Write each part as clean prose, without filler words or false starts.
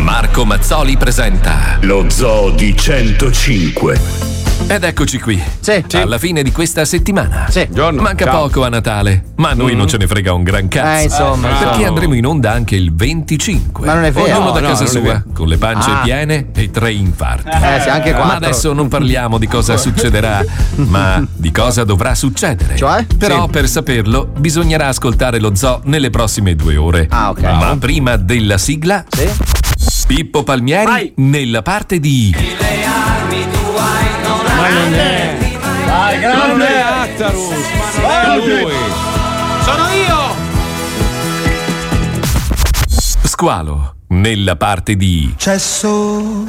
Marco Mazzoli presenta Lo Zoo di 105. Ed eccoci qui, sì. Alla fine di questa settimana. Sì. Manca poco a Natale, ma a noi non ce ne frega un gran cazzo. Perché andremo in onda anche il 25. Ma non è vero. Ognuno da casa sua, con le pance piene e 3 infarti. Sì, anche 4. Ma adesso non parliamo di cosa succederà, ma di cosa dovrà succedere. Cioè? Però per saperlo bisognerà ascoltare lo zoo nelle prossime 2 ore. Ma prima della sigla, Pippo Palmieri nella parte di... Grande Attarus! Lui! Sono io! Squalo, nella parte di... Cesso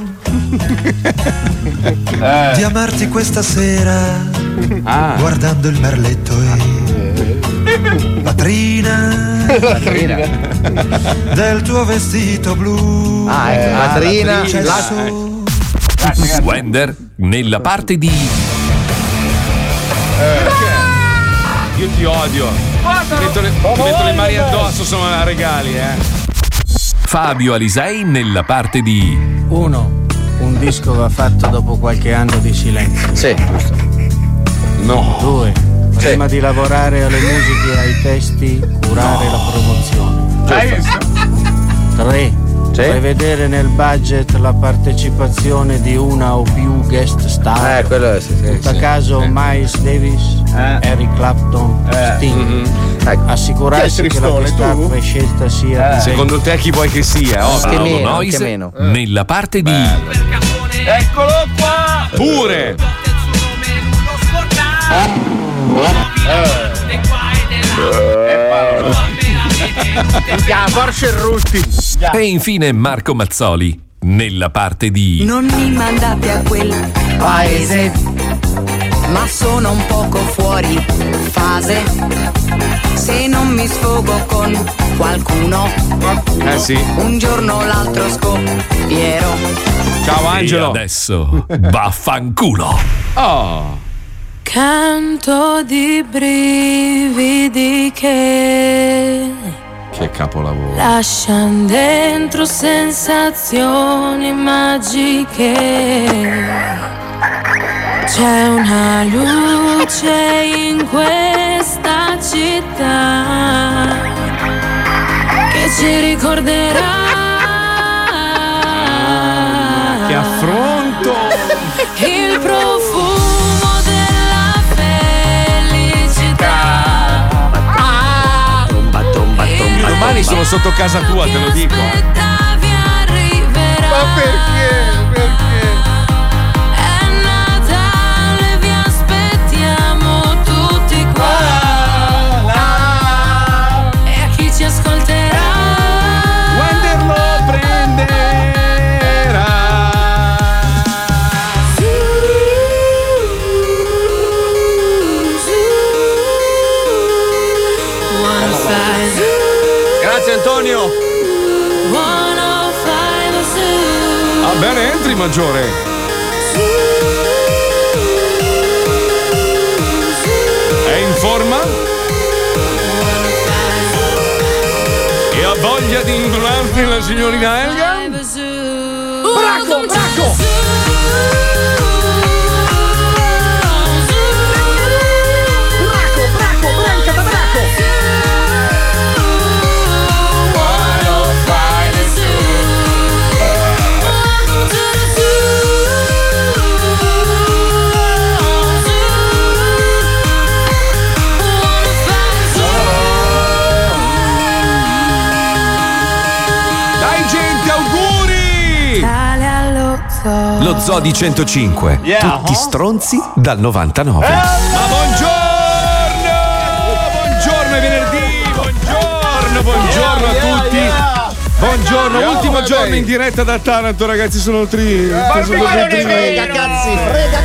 di amarti questa sera guardando il merletto e latrina del tuo vestito blu. Latrina, cesso. Wender nella parte di... Io ti odio. Metto le mani addosso, sono a regali, Fabio Alisei nella parte di... Un disco va fatto dopo qualche anno di silenzio. Sì, giusto. 2. Prima di lavorare alle musiche e ai testi, curare la promozione. Giusto. 3. Prevedere nel budget la partecipazione di una o più guest star. Quello a caso Miles Davis, Eric Clapton, Sting. Assicurarsi che la guest star prescelta sia... Secondo te chi vuoi che sia? Paolo Noise meno. Nella parte di... Eccolo qua! Pure! E infine Marco Mazzoli nella parte di... Non mi mandate a quel paese, ma sono un poco fuori fase. Se non mi sfogo con qualcuno, un giorno o l'altro scoppierò. Ciao Angelo. E adesso vaffanculo. Canto di brividi che capolavoro, lascian dentro sensazioni magiche. C'è una luce in questa città che ci ricorderà che affronto il profumo. Domani sono sotto casa tua, te lo dico. Ma perché? È Natale, vi aspettiamo tutti qua. E a chi ci ascolterà, Wender lo prenderà. Grazie Antonio. Va bene, entri maggiore. È in forma e ha voglia di indularti la signorina Elia Bracco. Lo Zoo di 105, tutti stronzi dal 99. Ma buongiorno, buongiorno, è venerdì, buongiorno a tutti. Buongiorno, ultimo giorno in diretta da Taranto, ragazzi, sono tri. Frega,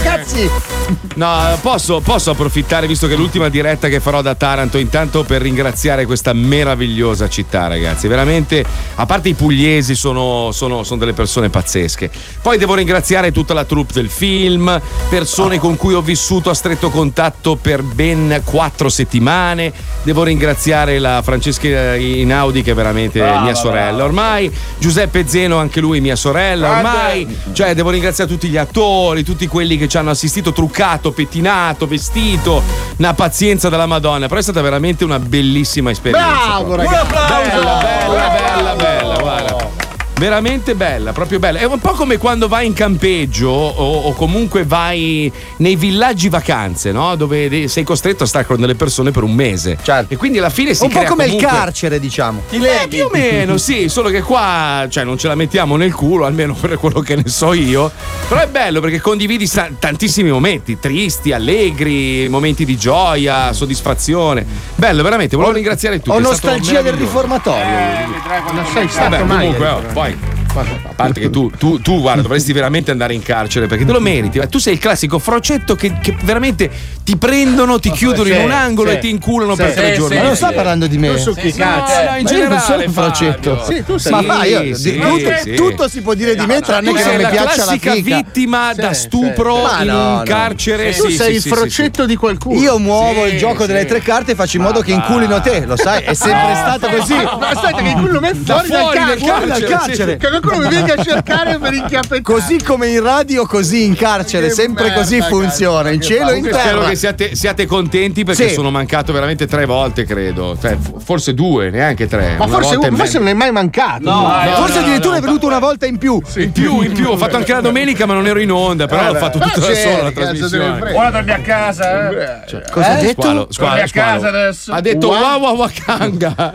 cazzi. No, posso approfittare, visto che è l'ultima diretta che farò da Taranto, intanto per ringraziare questa meravigliosa città, ragazzi. Veramente, a parte i pugliesi, sono delle persone pazzesche. Poi devo ringraziare tutta la troupe del film, persone con cui ho vissuto a stretto contatto per ben 4 settimane. Devo ringraziare la Francesca Inaudi, che è veramente mia sorella ormai, Giuseppe Zeno, anche lui mia sorella ormai, cioè devo ringraziare tutti gli attori, tutti quelli che ci hanno assistito, truccato, pettinato, vestito, una pazienza della Madonna, però è stata veramente una bellissima esperienza. Bravo, ragazzi. Bella, guarda. Veramente bella, proprio bella. È un po' come quando vai in campeggio o comunque vai nei villaggi vacanze, no? Dove sei costretto a stare con delle persone per un mese. Certo. E quindi alla fine si crea un po' come comunque... il carcere, diciamo. Più o meno, sì, solo che qua, cioè, non ce la mettiamo nel culo, almeno per quello che ne so io. Però è bello perché condividi tantissimi momenti, tristi, allegri, momenti di gioia, soddisfazione. Bello, veramente, volevo ringraziare tutti. Ho nostalgia del riformatorio. Non sei stato mai. Comunque, a parte che tu guarda, dovresti veramente andare in carcere perché te lo meriti. Tu sei il classico frocetto che veramente ti prendono, ti chiudono in un angolo e ti inculano per 3 giorni. Ma non sta parlando di me. Non so chi cazzo. No, in generale il frocetto. Sì, tu sei. Tutto si può dire di me tranne che non mi piaccia la fica. Tu sei la classica vittima da stupro in un carcere. Tu sei il frocetto di qualcuno. Io muovo il gioco delle 3 carte e faccio in modo che inculino te, lo sai? È sempre stato così. Ma aspetta che inculino me fuori dal carcere. Come venga a cercare per inchiappettare. Così come in radio, così in carcere, sempre così funziona, in cielo e in terra. Spero che siate contenti perché sono mancato veramente 3 volte, credo. Cioè, forse 2, neanche 3. Ma forse non è mai mancato. Forse addirittura è venuto una volta in più. Sì, in più. Ho fatto anche la domenica, ma non ero in onda, però l'ho fatto tutta da sola la trasmissione. Ora torni a casa. Cosa ha detto? Torni a casa adesso. Ha detto Wawakanga. Ah,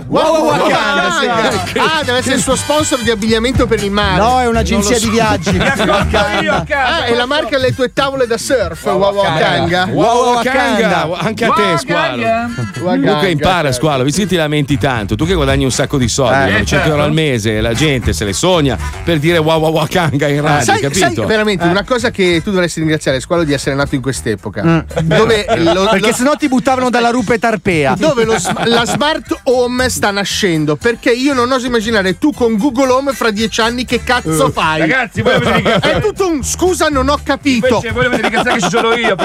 deve essere il suo sponsor di abbigliamento per immagini. No, è un'agenzia di viaggi. È la marca alle tue tavole da surf. Wawakanga. Anche a te, Squalo. Comunque impara, Squalo, visto che ti lamenti tanto, tu che guadagni un sacco di soldi, 100 euro al mese, la gente se le sogna per dire Wawakanga in radio, capito? Sai, veramente una cosa che tu dovresti ringraziare, Squalo, di essere nato in quest'epoca. Perché sennò ti buttavano dalla rupe tarpea. Dove la smart home sta nascendo, perché io non oso immaginare tu con Google Home fra 10 anni che cazzo fai? Ragazzi, voi avete ringraziato. È tutto un scusa, non ho capito. Invece voi avete ringraziato che ci sono io.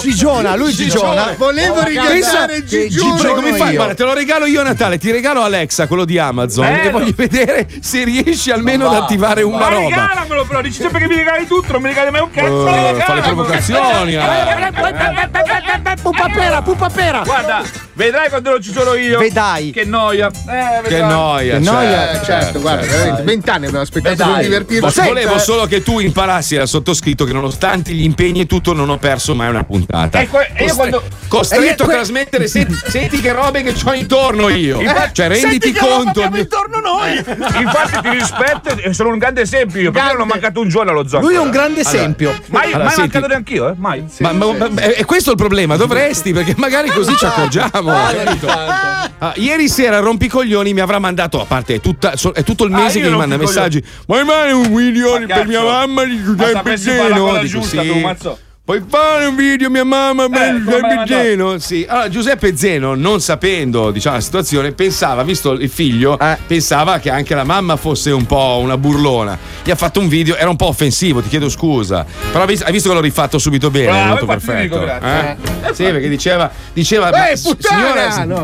Ci sono io! Volevo ringraziare Gigiona. Come fai? Guarda, te lo regalo io a Natale, ti regalo Alexa, quello di Amazon. E voglio vedere se riesci almeno ad attivare una roba. Ma regalamelo, però, dici sempre che mi regali tutto, non mi regali mai un cazzo. Fa le provocazioni. Pupapera. Guarda, vedrai quando non ci sono io. Vedrai. Che noia. Che noia. Certo, guarda, veramente 20 anni avevo aspettato di divertirsi. Volevo solo che tu imparassi da sottoscritto che nonostante gli impegni e tutto non ho perso mai una puntata. Costretto a trasmettere, senti che robe che c'ho intorno io. Cioè renditi conto. Che abbiamo intorno noi. Infatti ti rispetto e sono un grande esempio io, perché non ho mancato un giorno allo zoo. Lui è un grande esempio. Mai mancato neanch'io, mai. E questo è il problema, dovresti, perché magari così ci accorgiamo. Ieri sera Rompicoglioni mi avrà mandato, a parte è tutto il mese che mi manda messaggi. Ma è male un video per mia mamma di Giuseppe Zeno? Dico, puoi fare un video mia mamma per Giuseppe Zeno? Sì. Allora Giuseppe Zeno, non sapendo, diciamo, la situazione, pensava, visto il figlio, pensava che anche la mamma fosse un po' una burlona. Gli ha fatto un video, era un po' offensivo, ti chiedo scusa, però hai visto che l'ho rifatto subito bene, è molto perfetto. Sì, perché diceva signora,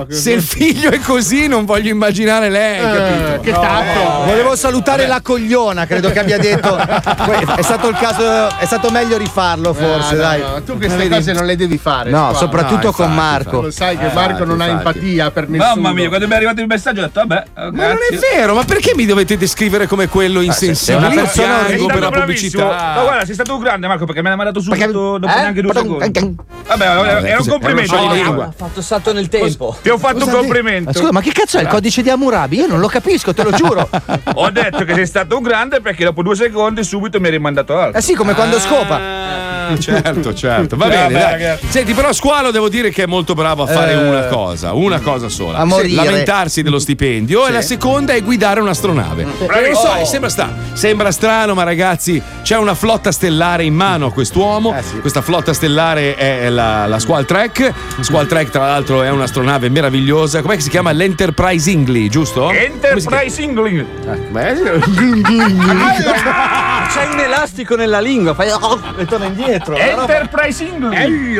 se il figlio è così non voglio immaginare lei, capito? Che tanto volevo salutare la cogliona, credo che abbia detto. È stato il caso, è stato meglio rifarlo forse. Dai. No, tu queste cose non le devi fare. No, qua. Soprattutto no, con Marco. Lo sai che Marco non ha empatia per nessuno. Mamma mia, quando mi è arrivato il messaggio ho detto vabbè. Grazie. Ma non è vero, ma perché mi dovete descrivere come quello insensibile? Una persona per la pubblicità. No, guarda, sei stato un grande, Marco, perché me l'ha mandato subito dopo neanche 2 secondi. Vabbè, era un complimento. Ha fatto salto nel tempo. Ti ho fatto un complimento. Scusa, ma che cazzo è il codice di Hammurabi? Io non lo capisco, te lo giuro. Ho detto che sei stato un grande perché dopo 2 secondi subito mi hai rimandato altro. Sì, come quando scopa. Certo. Va bene. Dai. Senti, però Squalo devo dire che è molto bravo a fare una cosa sola: lamentarsi dello stipendio, e la seconda è guidare un'astronave. Lo so, sembra strano, ma ragazzi, c'è una flotta stellare in mano a quest'uomo. Questa flotta stellare è la Squaltrek. Squaltrek, tra l'altro, è un'astronave meravigliosa. Com'è che si chiama? L'Enterprise Ingli, giusto? Enterprise Ingli. C'è un elastico nella lingua, fai e torna indietro. Enterprise Ingli.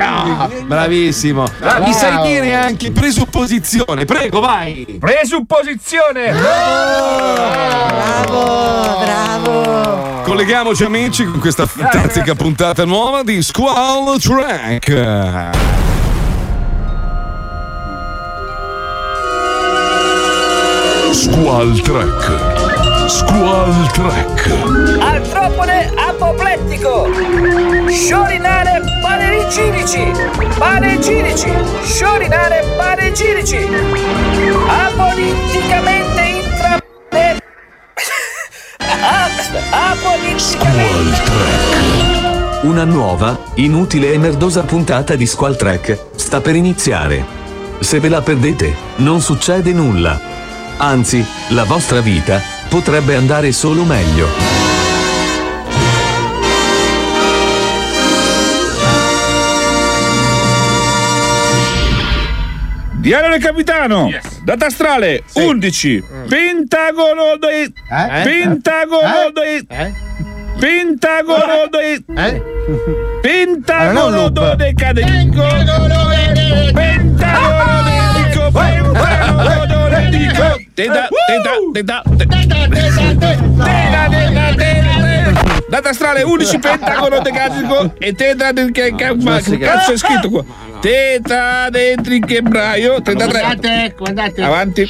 Bravissimo. Mi sai dire anche presupposizione? Prego, vai. Presupposizione. Bravo. Colleghiamoci, amici, con questa fantastica puntata nuova di Squall Track. Squall Track. Squall Track. Antropode apoplettico. Sciorinare panegirici. Panegirici. Sciorinare panegirici. Apoliticamente intrappettico. Squall Track. Una nuova, inutile e merdosa puntata di Squall Track sta per iniziare. Se ve la perdete, non succede nulla. Anzi, la vostra vita potrebbe andare solo meglio. Diario del capitano. Yes. Data astrale 11. Pentagono dei Pentagono dei Pentagono dei Pentagono dei Data astrale 11 pentagono decadico e tetradentriche. Che cazzo è scritto qua? Tetradentriche braio 33. Guardate. Avanti.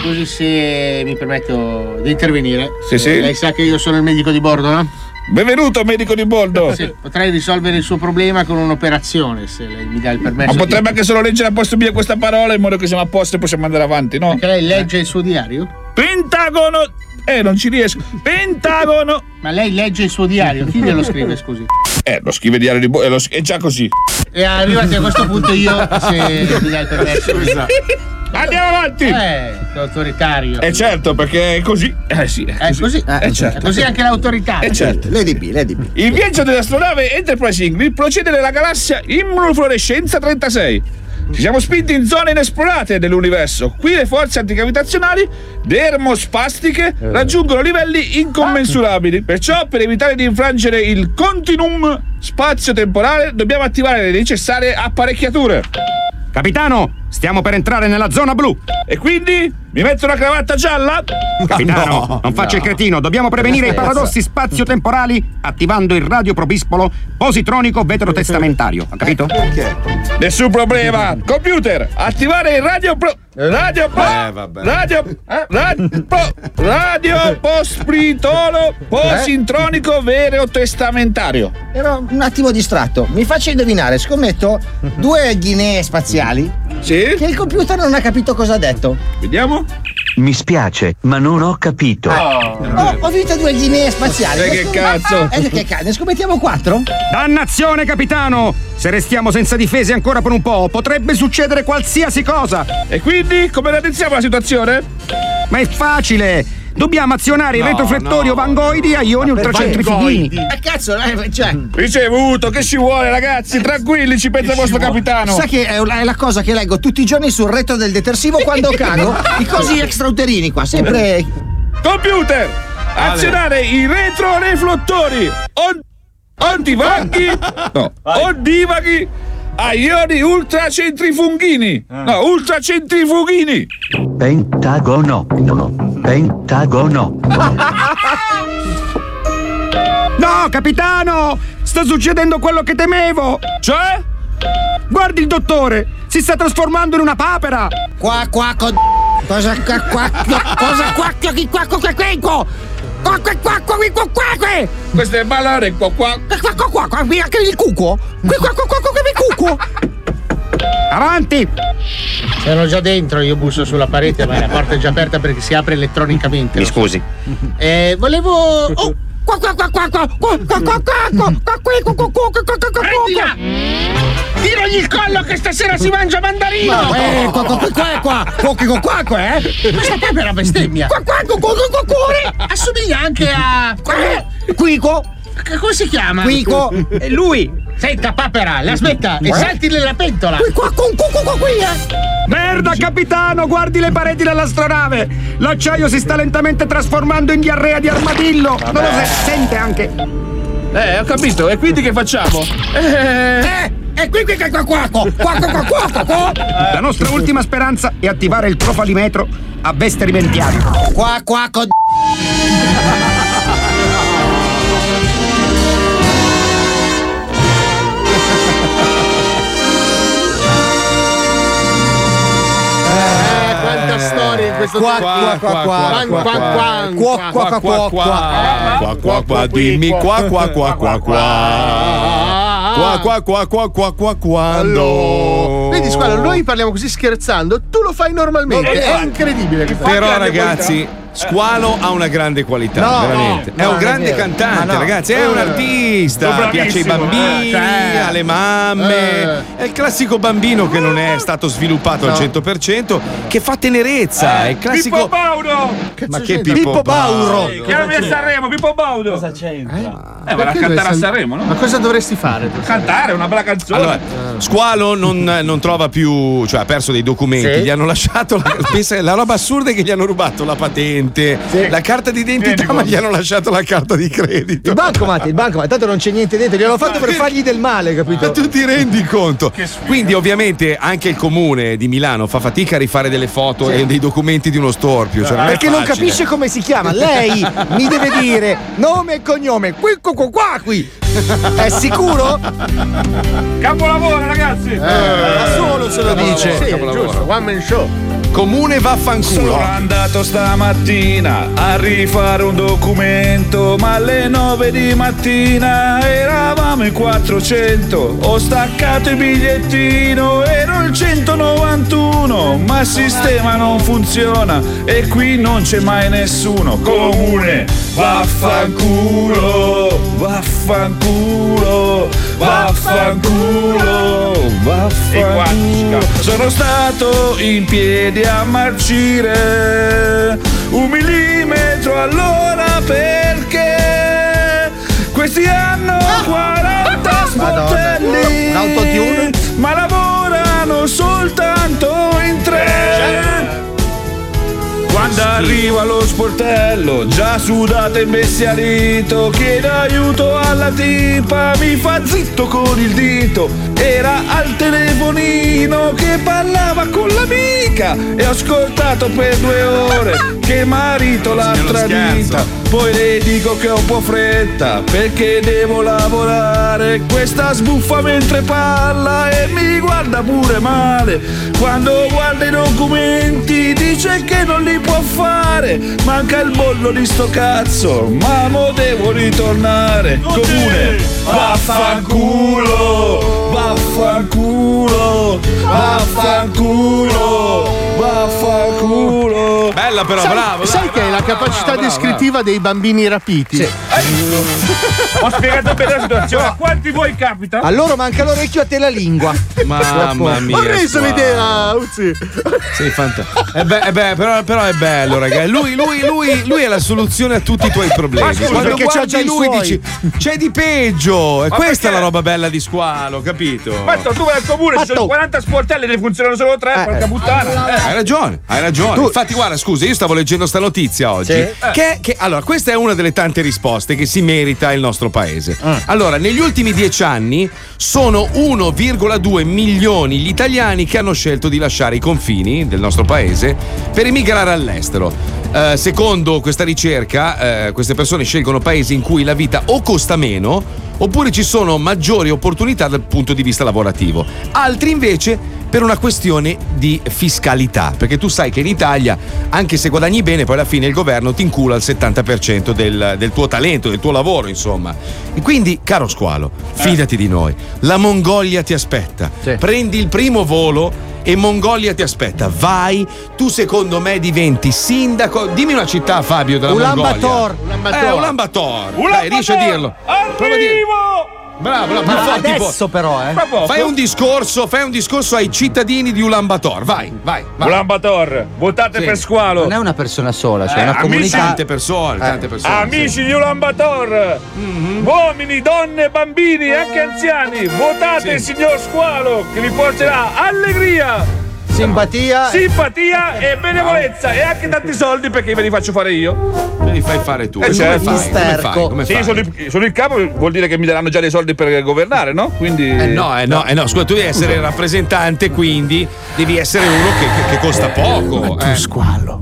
Scusi se mi permetto di intervenire. Sì. Lei sa che io sono il medico di bordo, no? Benvenuto, medico di bordo. Sì, potrei risolvere il suo problema con un'operazione, se lei mi dà il permesso. Ma potrebbe anche solo leggere a posto via questa parola, in modo che siamo a posto e possiamo andare avanti, no? Perché lei legge il suo diario? Pentagono! Non ci riesco. Pentagono! Ma lei legge il suo diario, chi glielo scrive, scusi? Lo scrive il diario di bordo, è già così. E arrivati a questo punto io, se mi dà il permesso. Andiamo avanti! L'autoritario. Certo, perché è così. È così. È così anche l'autoritario. Certo. Lady B. Il viaggio dell'astronave Enterprise Ingrid procede nella galassia Immunofluorescenza 36. Ci siamo spinti in zone inesplorate dell'universo. Qui le forze antigravitazionali dermospastiche raggiungono livelli incommensurabili. Perciò, per evitare di infrangere il continuum spazio-temporale, dobbiamo attivare le necessarie apparecchiature. Capitano, stiamo per entrare nella zona blu. E quindi? Mi metto una cravatta gialla? Capitano, non faccia il cretino. Dobbiamo prevenire i paradossi spazio-temporali attivando il radio probispolo positronico veterotestamentario. Ha capito? Nessun problema. Computer, attivare il radio pospritolo posintronico verotestamentario. Ero un attimo distratto. Mi faccio indovinare, scommetto 2 ghinee spaziali. Sì? Che il computer non ha capito cosa ha detto. Vediamo. Mi spiace, ma non ho capito. Ho vinto 2 ghinee spaziali. Che cazzo? Ne scommettiamo 4? Dannazione, capitano! Se restiamo senza difese ancora per un po', potrebbe succedere qualsiasi cosa. E quindi, come realizziamo la situazione? Ma è facile! Dobbiamo azionare i retroflettori ovangoidi a ioni ultracentrifugini. Ma cazzo, ricevuto, che ci vuole, ragazzi? Tranquilli, ci pensa il vostro capitano. Sai che è la cosa che leggo tutti i giorni sul retro del detersivo quando cago? I cosi extrauterini qua, sempre. Computer, azionare i retroreflettori ondivaghi a ioni ultracentrifughini. Ultracentrifughini. Pentagono. No, capitano! Sta succedendo quello che temevo! Cioè? Guardi il dottore! Si sta trasformando in una papera! Questo è il balare qua! Mi anche il cuco! Avanti! Sono già dentro, io busso sulla parete, ma la porta è già aperta perché si apre elettronicamente. Mi scusi. Volevo. Prendila! Tiragli il collo che stasera si mangia mandarino! Questa qua è una bestemmia! Assomiglia anche a... Quico! Come si chiama? Quico! Lui! Senta, Paperale, aspetta, e salti nella pentola! Merda, capitano, guardi le pareti dell'astronave! L'acciaio si sta lentamente trasformando in diarrea di armadillo! Vabbè. Non lo sente anche! Ho capito, e quindi che facciamo? La nostra ultima speranza è attivare il profalimetro a veste rimentiario. Vedi, Squalo, noi parliamo così scherzando, tu lo fai normalmente, è incredibile. Però ragazzi, Squalo ha una grande qualità, veramente. È un grande cantante, ragazzi, è un artista, piace ai bambini, alle mamme. È il classico bambino che non è stato sviluppato al 100%, che fa tenerezza, è il classico Pippo Baudo. Ma che Pippo Bauro? Chiamami a Sanremo, Pippo Baudo. Cosa c'entra? Vado a cantare a Sanremo, no? Ma cosa dovresti fare? Cantare una bella canzone. Allora, Squalo non trova più, cioè ha perso dei documenti, gli hanno lasciato la roba assurda è che gli hanno rubato la patente, la carta d'identità, ma gli hanno lasciato la carta di credito. Il bancomat, tanto non c'è niente dentro, gliel'hanno fatto per fargli del male, capito? Ma tu ti rendi conto? Quindi ovviamente anche il comune di Milano fa fatica a rifare delle foto e dei documenti di uno storpio, cioè, perché non capisce come si chiama. Lei mi deve dire nome e cognome. Qui è sicuro? Capolavoro, ragazzi. Da solo se lo dice. Sì, giusto, one man show. Comune vaffanculo. Sono andato stamattina a rifare un documento, ma alle 9 di mattina eravamo in 400. Ho staccato il bigliettino, ero il 191, ma il sistema non funziona e qui non c'è mai nessuno. Comune vaffanculo, vaffanculo, vaffanculo, vaffanculo. Sono stato in piedi a marcire 1 millimetro all'ora perché questi hanno 40 sportelli, ma lavorano soltanto in 3. Quando arriva lo sportello, già sudato e imbestialito, chiedo aiuto alla tipa, mi fa zitto con il dito. Era al telefonino che parlava con l'amica e ho ascoltato per 2 ore che marito l'ha tradita. Poi le dico che ho un po' fretta perché devo lavorare. Questa sbuffa mentre parla e mi guarda pure male. Quando guarda i documenti dice che non li può fare, manca il bollo di sto cazzo, ma mo devo ritornare. Comune vaffanculo, vaffanculo, vaffanculo, vaffanculo. Bella però, bravo. Sai che è la capacità descrittiva dei bambini rapiti? Sì. Ho spiegato bene la situazione. A quanti voi capita? A loro manca l'orecchio, a te la lingua. Mamma mia. Ho reso l'idea, Uzzi. Sei fantastico. Però è bello, raga. Lui è la soluzione a tutti i tuoi problemi. Ma scusa, quando guardi lui dici c'è di peggio. E questa è la roba bella di Squalo, capito? Ma tu vai al comune, ci sono 40 sportelli, ne funzionano solo 3, porca puttana. Hai ragione. Infatti, guarda, scusa, io stavo leggendo sta notizia oggi. Che allora, questa è una delle tante risposte che si merita il nostro paese. Allora, negli ultimi 10 anni sono 1,2 milioni gli italiani che hanno scelto di lasciare i confini del nostro paese per emigrare all'estero. Secondo questa ricerca, queste persone scelgono paesi in cui la vita o costa meno oppure ci sono maggiori opportunità dal punto di vista lavorativo. Altri invece per una questione di fiscalità, perché tu sai che in Italia anche se guadagni bene poi alla fine il governo ti incula il 70% del tuo talento, del tuo lavoro, insomma. E quindi, caro Squalo, fidati di noi, la Mongolia ti aspetta. Prendi il primo volo e Mongolia ti aspetta. Vai, tu secondo me diventi sindaco. Dimmi una città, Fabio, della Mongolia. Ulan Bator. Dai, riesci a dirlo. Prova a dirlo. Bravo, la più forte. Adesso però, fai un discorso ai cittadini di Ulan Bator. Vai. Ulan Bator, votate per Squalo. Non è una persona sola, cioè è una comunità. Tante persone. Amici di Ulan Bator, uomini, donne, bambini, anche anziani, votate il signor Squalo che vi porterà allegria, simpatia e benevolenza, e anche tanti soldi, perché ve li faccio fare io. Te li fai fare tu, come fai? Sono il capo, vuol dire che mi daranno già dei soldi per governare, no? Quindi no, scusa, tu devi essere il rappresentante, quindi devi essere uno che costa poco. Ma tu, Squalo,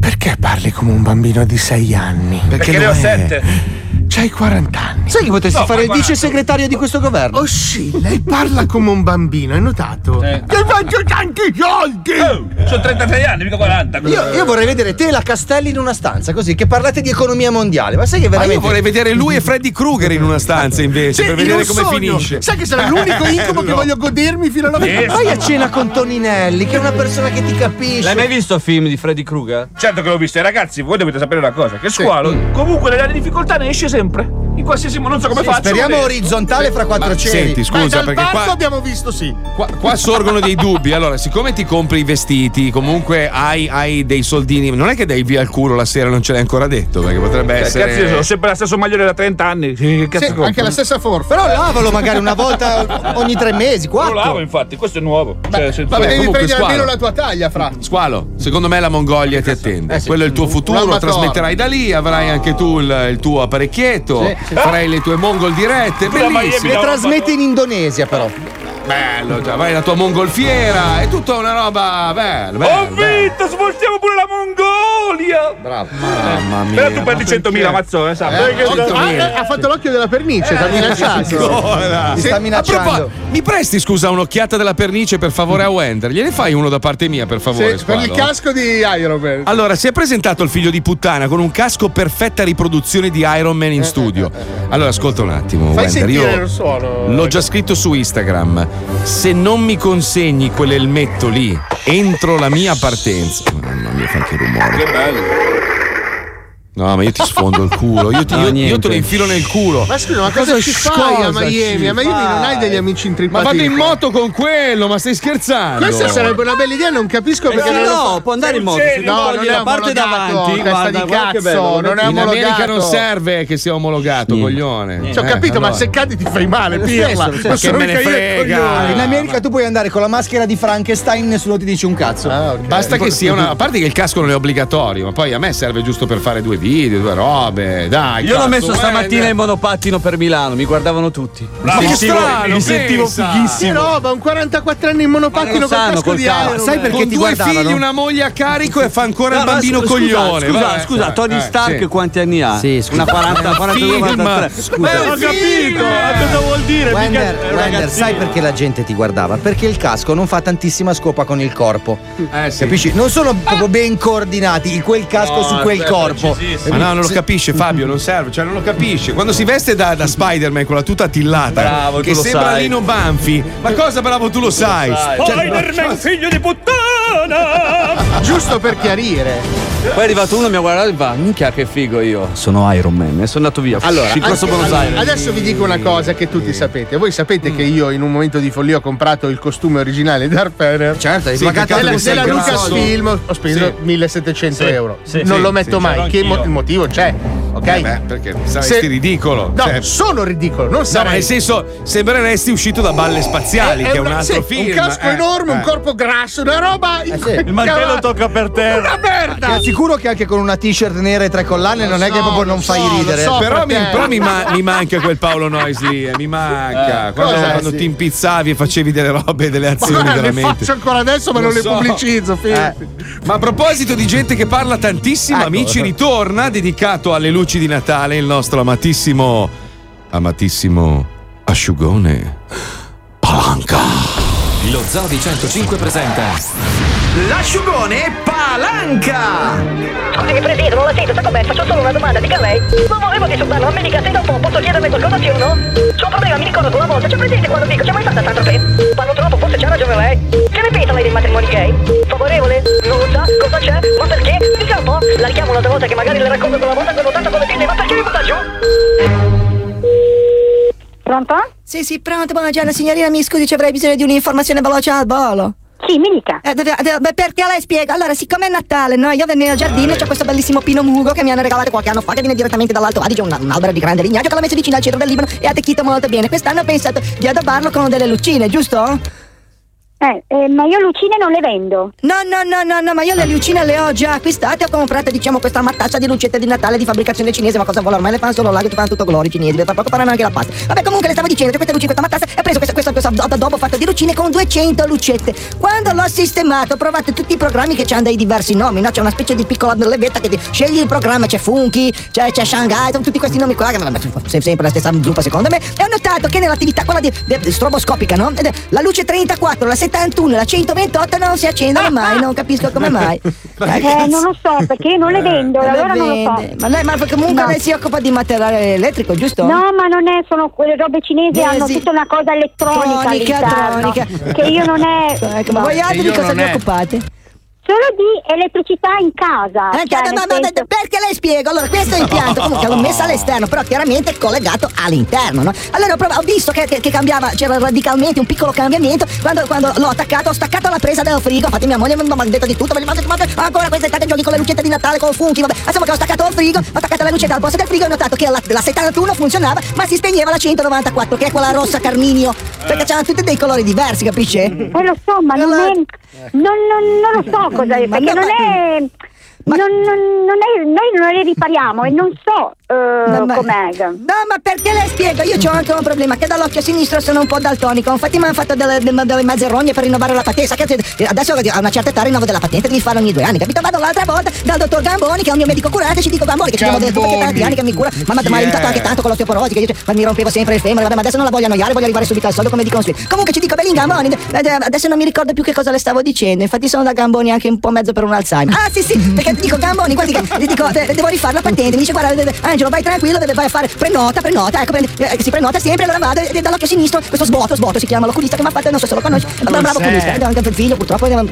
perché parli come un bambino di 6 anni? Perché ne ho 7. C'hai 40 anni. Sai che potresti fare il vice segretario di questo governo? Oscilla e parla come un bambino, hai notato? Ti faccio tanti soldi! Sono 33 anni, mica 40. Io vorrei vedere te e la Castelli in una stanza, così che parlate di economia mondiale. Ma sai che veramente. Ma io vorrei vedere lui e Freddy Krueger in una stanza invece, per vedere come finisce. Sai che sarà l'unico incubo che voglio godermi fino alla fine. Vai a cena con Toninelli, che è una persona che ti capisce. L'hai mai visto il film di Freddy Krueger? Certo che l'ho visto, e ragazzi, voi dovete sapere una cosa: che Squalo, comunque, nelle difficoltà ne esce sempre, in qualsiasi modo, non so come faccio. Speriamo orizzontale fra quattro cieli. Senti, scusa, perché qua abbiamo visto qua sorgono dei dubbi. Allora, siccome ti compri i vestiti, comunque hai dei soldini, non è che dai via al culo la sera, non ce l'hai ancora detto, perché potrebbe essere. Cazzo, sono sempre la stessa maglione da 30 anni. Cazzo, anche la stessa forza. Però lavalo magari una volta ogni 3 mesi, 4. Lo lavo, infatti, questo è nuovo. Vabbè, devi prendere almeno la tua taglia, fra. Squalo, secondo me la Mongolia ti attende. Quello è il tuo futuro, trasmetterai da lì, avrai anche tu il tuo apparecchio. Farai le tue mongol dirette, bellissime. Le trasmette in Indonesia, però. Bello, già, vai la tua mongolfiera, è tutta una roba bella. Ho vinto, svoltiamo pure la Mongolia. Bravo. Mamma mia. Però tu perdi 100.000 mazzone, sai? Ha fatto l'occhio della pernice, sta minacciando. Sta minacciando. Mi presti, scusa, un'occhiata della pernice, per favore, a Wender? Gliene fai uno da parte mia, per favore? Sì, per il casco di Iron Man. Allora, si è presentato il figlio di puttana con un casco perfetta riproduzione di Iron Man in studio. Allora, ascolta un attimo, fai Wender, io il suono. L'ho già scritto su Instagram. Se non mi consegni quell'elmetto lì entro la mia partenza. Mamma mia, fa anche rumore. Che bello. No, ma io ti sfondo il culo. Io te lo infilo nel culo. Ma scusa, ma cosa ci fai a Miami? A Miami non hai degli amici intrippati. Ma vado in moto con quello, ma stai scherzando? Questa sarebbe una bella idea, non capisco perché. No, può andare in moto. No, non è parte davanti. Guarda di cazzo, non è omologato. In America non serve che sia omologato, coglione. Ci ho capito, ma se cadi ti fai male, pirla. Ma che me ne frega. In America tu puoi andare con la maschera di Frankenstein, nessuno ti dice un cazzo. Basta che sia una. A parte che il casco non è obbligatorio, ma poi a me serve giusto per fare due video, due robe, dai. Io l'ho messo stamattina in monopattino per Milano, mi guardavano tutti. Mi sentivo fighissimo. Che roba, un 44enne in monopattino con casco di Iron Man. Sai perché con ti guardavano? 2 figli, una moglie a carico e fa ancora il bambino coglione. Scusa, Tony Stark quanti anni ha? Sì, una 42, 43. Scusa, ho capito, ma cosa vuol dire? Wender, sai perché la gente ti guardava? Perché il casco non fa tantissima scopa con il corpo. Capisci? Non sono proprio ben coordinati quel casco su quel corpo. Ma no, non lo capisce, Fabio, non serve, cioè non lo capisce. Quando si veste da Spider-Man con la tuta attillata, bravo, che sembra Lino Banfi. Ma cosa, bravo, tu lo sai. Spider-Man, figlio di puttana! Giusto per chiarire. Poi è arrivato uno, mi ha guardato e fa: minchia, che figo io. Sono Iron Man e sono andato via. Allora, adesso vi dico una cosa che tutti sapete. Voi sapete che io in un momento di follia ho comprato il costume originale di Dark Polo. Certo, hai pagato della Lucasfilm, ho speso 1.700 euro. Non lo metto mai. Il motivo c'è, ok? Perché saresti ridicolo. No, sono ridicolo, non sarei. No, nel senso, sembreresti uscito da Balle Spaziali, che è un altro film. Un casco enorme, un corpo grasso, una roba. Il mantello tocca per terra. Una merda! Sicuro che anche con una t-shirt nera e 3 collane non è che proprio non fai ridere. Però mi manca quel Paolo Noise lì, mi manca. Quando ti impizzavi e facevi delle robe, delle azioni veramente. Le faccio ancora adesso, ma non le pubblicizzo. Ma a proposito di gente che parla tantissimo, amici, ritorna dedicato alle luci di Natale il nostro amatissimo asciugone Palanca. Lo Zoo di 105 presenta l'asciugone Palanca. Scusi, Presidente, non la sento, sta con me, faccio solo una domanda, dica lei. Non volevo disturbarla, non mi dica, senta un po', posso chiederle qualcosa, sì o no? C'è un problema, mi ricordo una volta, c'è presente quando dico, c'è mai stata a Saint-Tropez? Parlo troppo, forse c'ha ragione lei. per i matrimoni gay? Favorevole? Nulla? Cosa c'è? Ma perché? Dica un po', la richiamo un'altra volta che magari le racconto con la volta che ho tanto come figli, ma perché mi butta giù? Pronto? Sì, pronto, buongiorno signorina, mi scusi, avrei bisogno di un'informazione veloce al volo. Sì, mi dica. Perché lei spiega? Allora, siccome è Natale, no? Io vengo al giardino e c'è questo bellissimo pino mugo che mi hanno regalato qualche anno fa, che viene direttamente dall'Alto Adige, un albero di grande lignaggio che l'ho messo vicino al centro del Libano e ha attecchito molto bene. Quest'anno ho pensato di adobarlo con delle lucine, giusto? Ma io lucine non le vendo. No, ma io le lucine le ho già acquistate. Ho comprato, diciamo, questa mattaccia di lucette di Natale di fabbricazione cinese. Ma cosa vuole? Ormai le fanno solo là, che ti fanno tutto gloria cinese. Per poco faranno anche la pasta. Vabbè, comunque le stavo dicendo, c'è questa lucina, questa mattaccia. E ho preso questa addobbo fatta di lucine con 200 lucette. Quando l'ho sistemato, ho provato tutti i programmi che c'hanno dei diversi nomi, no? C'è una specie di piccola levetta che ti scegli il programma, c'è Funky, c'è Shanghai, sono tutti questi nomi qua che sempre la stessa gruppa, secondo me. E ho notato che nell'attività quella di stroboscopica, no? La luce 34, la 71, la 128 non si accendono mai, non capisco come mai. Non lo so, perché io non le vendo, allora non lo so. Ma lei, ma comunque no, lei si occupa di materiale elettrico, giusto? No, ma non è, sono quelle robe cinesi, hanno tutta una cosa elettronica all'interno, che io non è. Ecco, ma voi altri di cosa vi occupate? Solo di elettricità in casa. Perché lei spiego? Allora, questo impianto comunque l'ho messo all'esterno, però chiaramente collegato all'interno, no? Allora ho visto che cambiava, c'era radicalmente un piccolo cambiamento. Quando l'ho attaccato, ho staccato la presa del frigo. Infatti mia moglie mi ha detto di tutto, ma ancora questa estate giochi con le lucette di Natale, con Funky, vabbè. Insomma che ho staccato il frigo, ho attaccato la lucetta al posto del frigo e ho notato che la 71 funzionava, ma si spegneva la 194, che è quella rossa carminio. Perché c'erano tutti dei colori diversi, capisce? Lo so, ma non lo so. Perché noi non le ripariamo e non so com'è. No, ma perché le spiego? Io c'ho anche un problema, che dall'occhio sinistro sono un po' daltonico. Infatti mi hanno fatto delle mezze rogne per rinnovare la patente. Adesso a una certa età rinnovo della patente, devi fare ogni 2 anni, capito? Vado l'altra volta dal dottor Gamboni, che è un mio medico curante, e ci dico Gamboni, che ci devo delle tue tanti anni che mi cura, ma mi ha aiutato anche tanto con l'osteoporosi, che io, ma mi rompevo sempre il femore, vabbè, ma adesso non la voglio annoiare, voglio arrivare subito al soldo, come dicono sui. Comunque ci dico Gamboni, adesso non mi ricordo più che cosa le stavo dicendo, infatti sono da Gamboni anche un po' mezzo per un Alzheimer. Ah sì, perché dico Gamboni, guardi che gli dico devo rifare la patente, mi dice guarda Angelo, vai tranquillo, vai a fare prenota, ecco, si prenota sempre, allora vado e dall'occhio sinistro questo svuoto si chiama l'oculista che mi ha fatto, non so se lo conosci, bravo oculista, anche per figlio purtroppo ha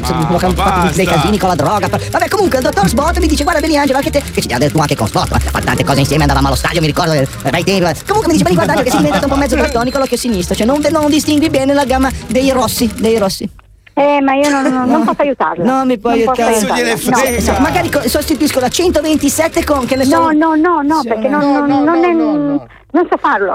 fatto dei casini con la droga, vabbè comunque il dottor Svuoto mi dice guarda bene Angelo, anche te, che ci dà del tuo anche con Svuoto, fare tante cose insieme, andavamo allo stadio, mi ricordo, vai te, comunque mi dice bene guarda che sei diventato un po' mezzo cartonico l'occhio sinistro, cioè non distingui bene la gamma dei rossi. Ma io non posso aiutarlo. No, mi puoi aiutare. No. Magari sostituisco la 127 con che ne so. No, perché non è. Non so farlo,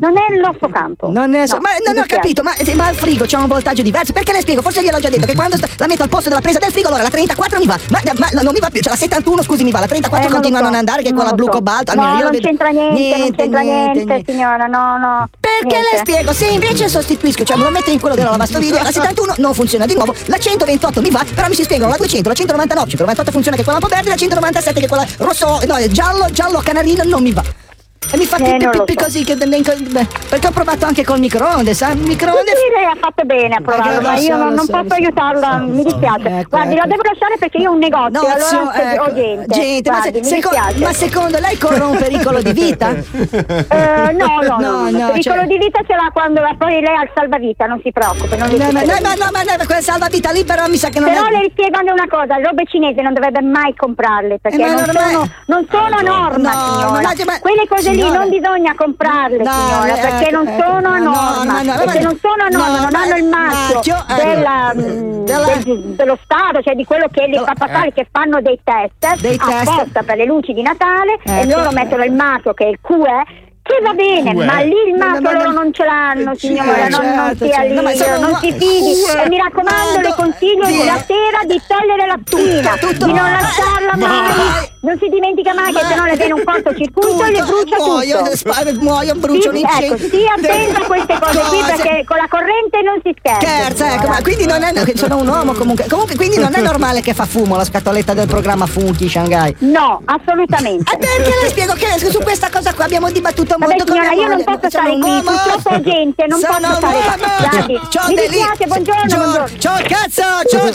non è il nostro campo. Non ho capito, ma al frigo c'è un voltaggio diverso. Perché le spiego? Forse gliel'ho già detto che quando la metto al posto della presa del frigo, allora la 34 mi va, ma non mi va più, cioè la 71 scusi mi va, la 34 continua a non andare, che è quella blu cobalto. No, non c'entra niente, signora, no. Perché le spiego? Se invece sostituisco, cioè me lo metto in quello della lavastoviglie, la 71 non funziona di nuovo, la 128 mi va, però mi si spengono la 200, la 199, 198 funziona che è quella un po' verde, la 197 che è quella rosso, no, giallo canarino non mi va. E mi fa pipi così che perché ho provato anche col microonde, sa? Microonde. Sì, lei ha fatto bene a provarlo, ma io non posso aiutarla, mi dispiace. Guardi, la devo lasciare perché io ho un negozio, allora ho gente. Guardi, ma secondo lei corre un pericolo di vita? No. Pericolo di vita ce l'ha quando poi lei ha il salvavita, non si preoccupi. Ma quel salvavita lì però mi sa che non. Però le spiego anche una cosa, le robe cinesi non dovrebbe mai comprarle perché non sono a norma, signora. Quelle cose lì non bisogna comprarle, signora, perché non sono a norma, perché non sono a norma, non hanno il marchio dello Stato, cioè di quello che li fa passare, che fanno dei test apposta per le luci di Natale e loro mettono il marchio che è il QE. Che va bene, ma lì il marchio loro non ce l'hanno, signora, non sia lì, non si fidi. E mi raccomando, le consiglio la sera di togliere la spina, di non lasciarla mai. Non si dimentica mai che se no le viene un cortocircuito e le brucia tutto. Muoio, bruciano i ceci. Ecco, stia attenta a queste cose qui perché con la corrente non si scherza. Scherza, ecco, ma quindi non è. Sono un uomo comunque. Comunque, quindi non è normale che fa fumo la scatoletta del programma Funky Shanghai. No, assolutamente. E perché le spiego che su questa cosa qua abbiamo dibattuto. Vabbè, signora, io non posso stare qui, purtroppo gente, non posso stare qui. Mi dispiace, buongiorno. Ciao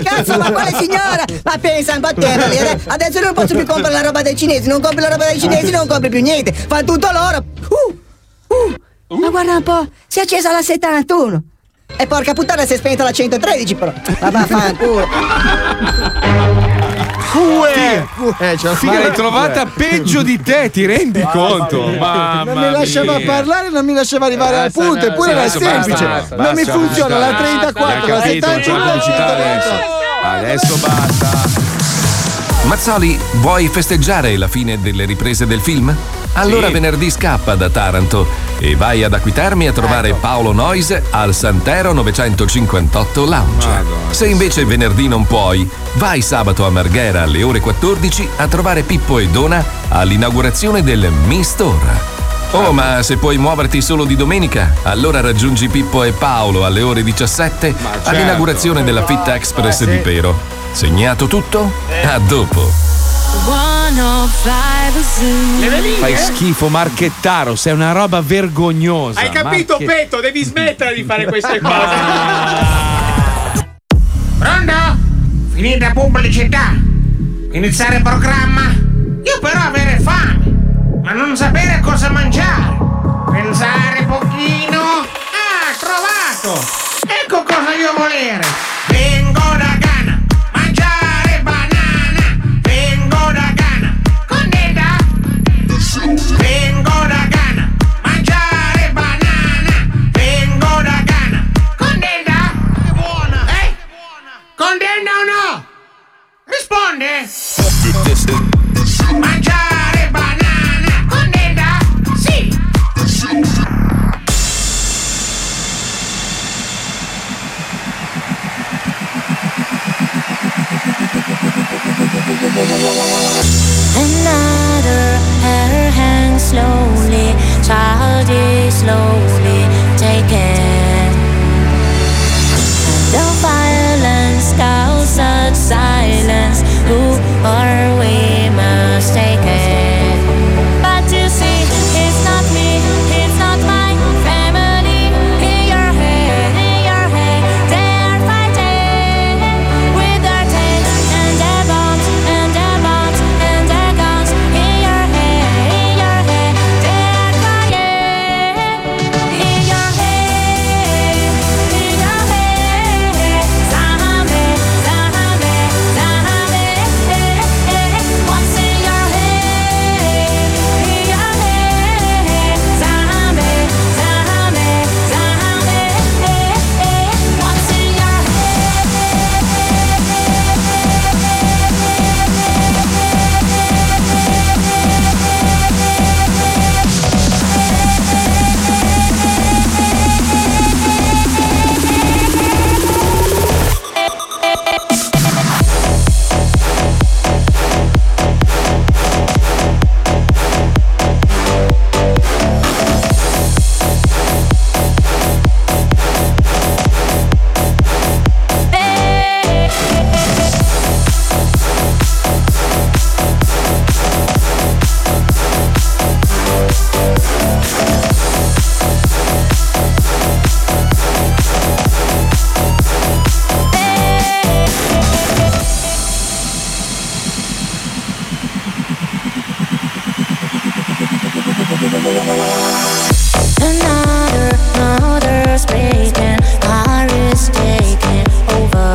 cazzo, ma quale signora? Ma pensa un po' a te, adesso non posso più comprare la roba dei cinesi, non compri più niente, fanno tutto loro. Ma guarda un po', si è accesa la 71. E porca puttana, si è spenta la 113 però. Ma vaffanculo. Figa, l'hai trovata peggio di te, ti rendi conto? Non mi lasciava parlare, non mi lasciava arrivare al punto, eppure era semplice. Non mi funziona la 34, la 70. Adesso basta. Mazzoli, vuoi festeggiare la fine delle riprese del film? Allora sì. Venerdì scappa da Taranto e vai ad Acquitermi a trovare Paolo Noise al Santero 958 Lounge. Se invece venerdì non puoi, vai sabato a Marghera alle ore 14 a trovare Pippo e Dona all'inaugurazione del Mi Store. Oh, ma se puoi muoverti solo di domenica, allora raggiungi Pippo e Paolo alle ore 17 all'inaugurazione della Fitta Express di Pero. Segnato tutto? A dopo. Fai schifo, Marchettaro, sei una roba vergognosa. Hai capito, Petto? Devi smettere di fare queste cose. Pronto? Finita pubblicità. Iniziare il programma. Io però avere fame, ma non sapere cosa mangiare. Pensare pochino. Ah, trovato! Ecco cosa io volere. Vengo da Ghana, mangiare banana. Vengo da Ghana, connetta. Vengo da Ghana, mangiare banana. Vengo da Ghana, connetta. È buona. Condanna o no? Risponde. Mangiare banana. Another hair hangs slowly, child is slowly taken. The violence causes silence. Who are we mistaken? But you see, it's not me, it's not my family. In your head, they are fighting with their tails and their bombs and their bombs and their guns. In your head, they are crying. In your head, Zahameh, Zahameh, Zahameh. What's in your head, Zahameh, Zahameh, Zahameh. What's in your Another mother's breaking, heart is taking over.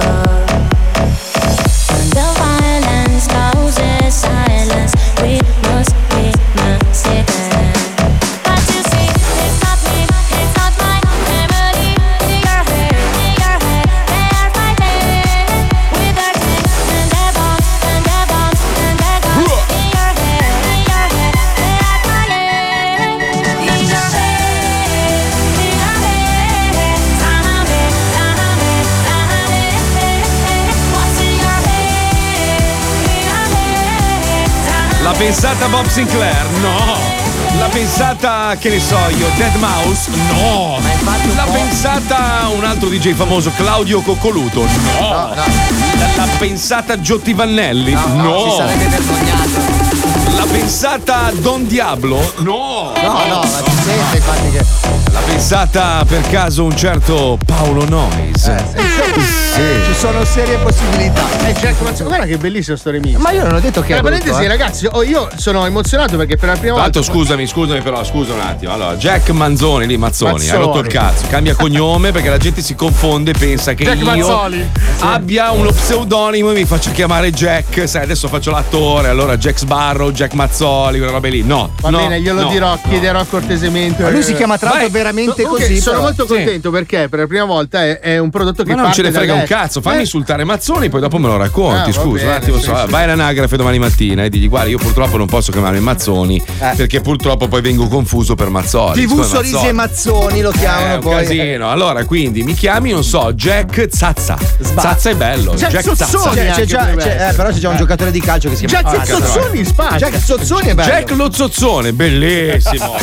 The violence causes silence, we must be mistaken. But you see, it's not my family. In your head, they are fighting with their tails and their bombs and their bombs and their guns. In your head, they are crying. In your head, Zahameh, Zahameh, Zahameh. What's in your head? In your head, L'ha pensata Bob Sinclair? No. L'ha pensata, che ne so io, Dead Mouse? No. L'ha pensata un altro DJ famoso, Claudio Coccoluto? No. L'ha pensata Giotti Vannelli? No. Si sarebbe vergognato. L'ha pensata Don Diablo? No, la sente, infatti che... L'ha pensata per caso un certo Paolo Noise? Sì. Ci sono serie possibilità. Certo, ma guarda che bellissimo sto remix. Ma io non ho detto che... Parentesi, ragazzi, io sono emozionato perché per la prima volta... Tanto scusa un attimo. Allora, Jack Manzoni, lì, Mazzoni, ha rotto il cazzo. Cambia cognome perché la gente si confonde, pensa che Jack io Mazzoli abbia uno pseudonimo e mi faccia chiamare Jack. Sai, adesso faccio l'attore, allora Jack Sbarro, Jack Mazzoli, quelle robe lì. No. Va bene, glielo dirò, chiederò cortesemente. Ma lui si chiama Trato veramente così. Sono molto contento perché per la prima volta è un prodotto che... Ma non ce ne frega un cazzo, fammi insultare Mazzoni, poi dopo me lo racconti. Scusa, un attimo, vai all'anagrafe domani mattina e digli: guarda, io purtroppo non posso chiamarmi Mazzoni, perché purtroppo poi vengo confuso per Mazzoli. TV Sorrisi e Mazzoni lo chiamano, poi. È un casino. Allora, quindi mi chiami, non so, Jack Zazza. Zazza è bello. Jack Zazza. Però c'è già un giocatore di calcio che si chiama Jack Zozzoni in Spagna. Jack Zozzoni è bello. Jack lo Zozzone, bellissimo.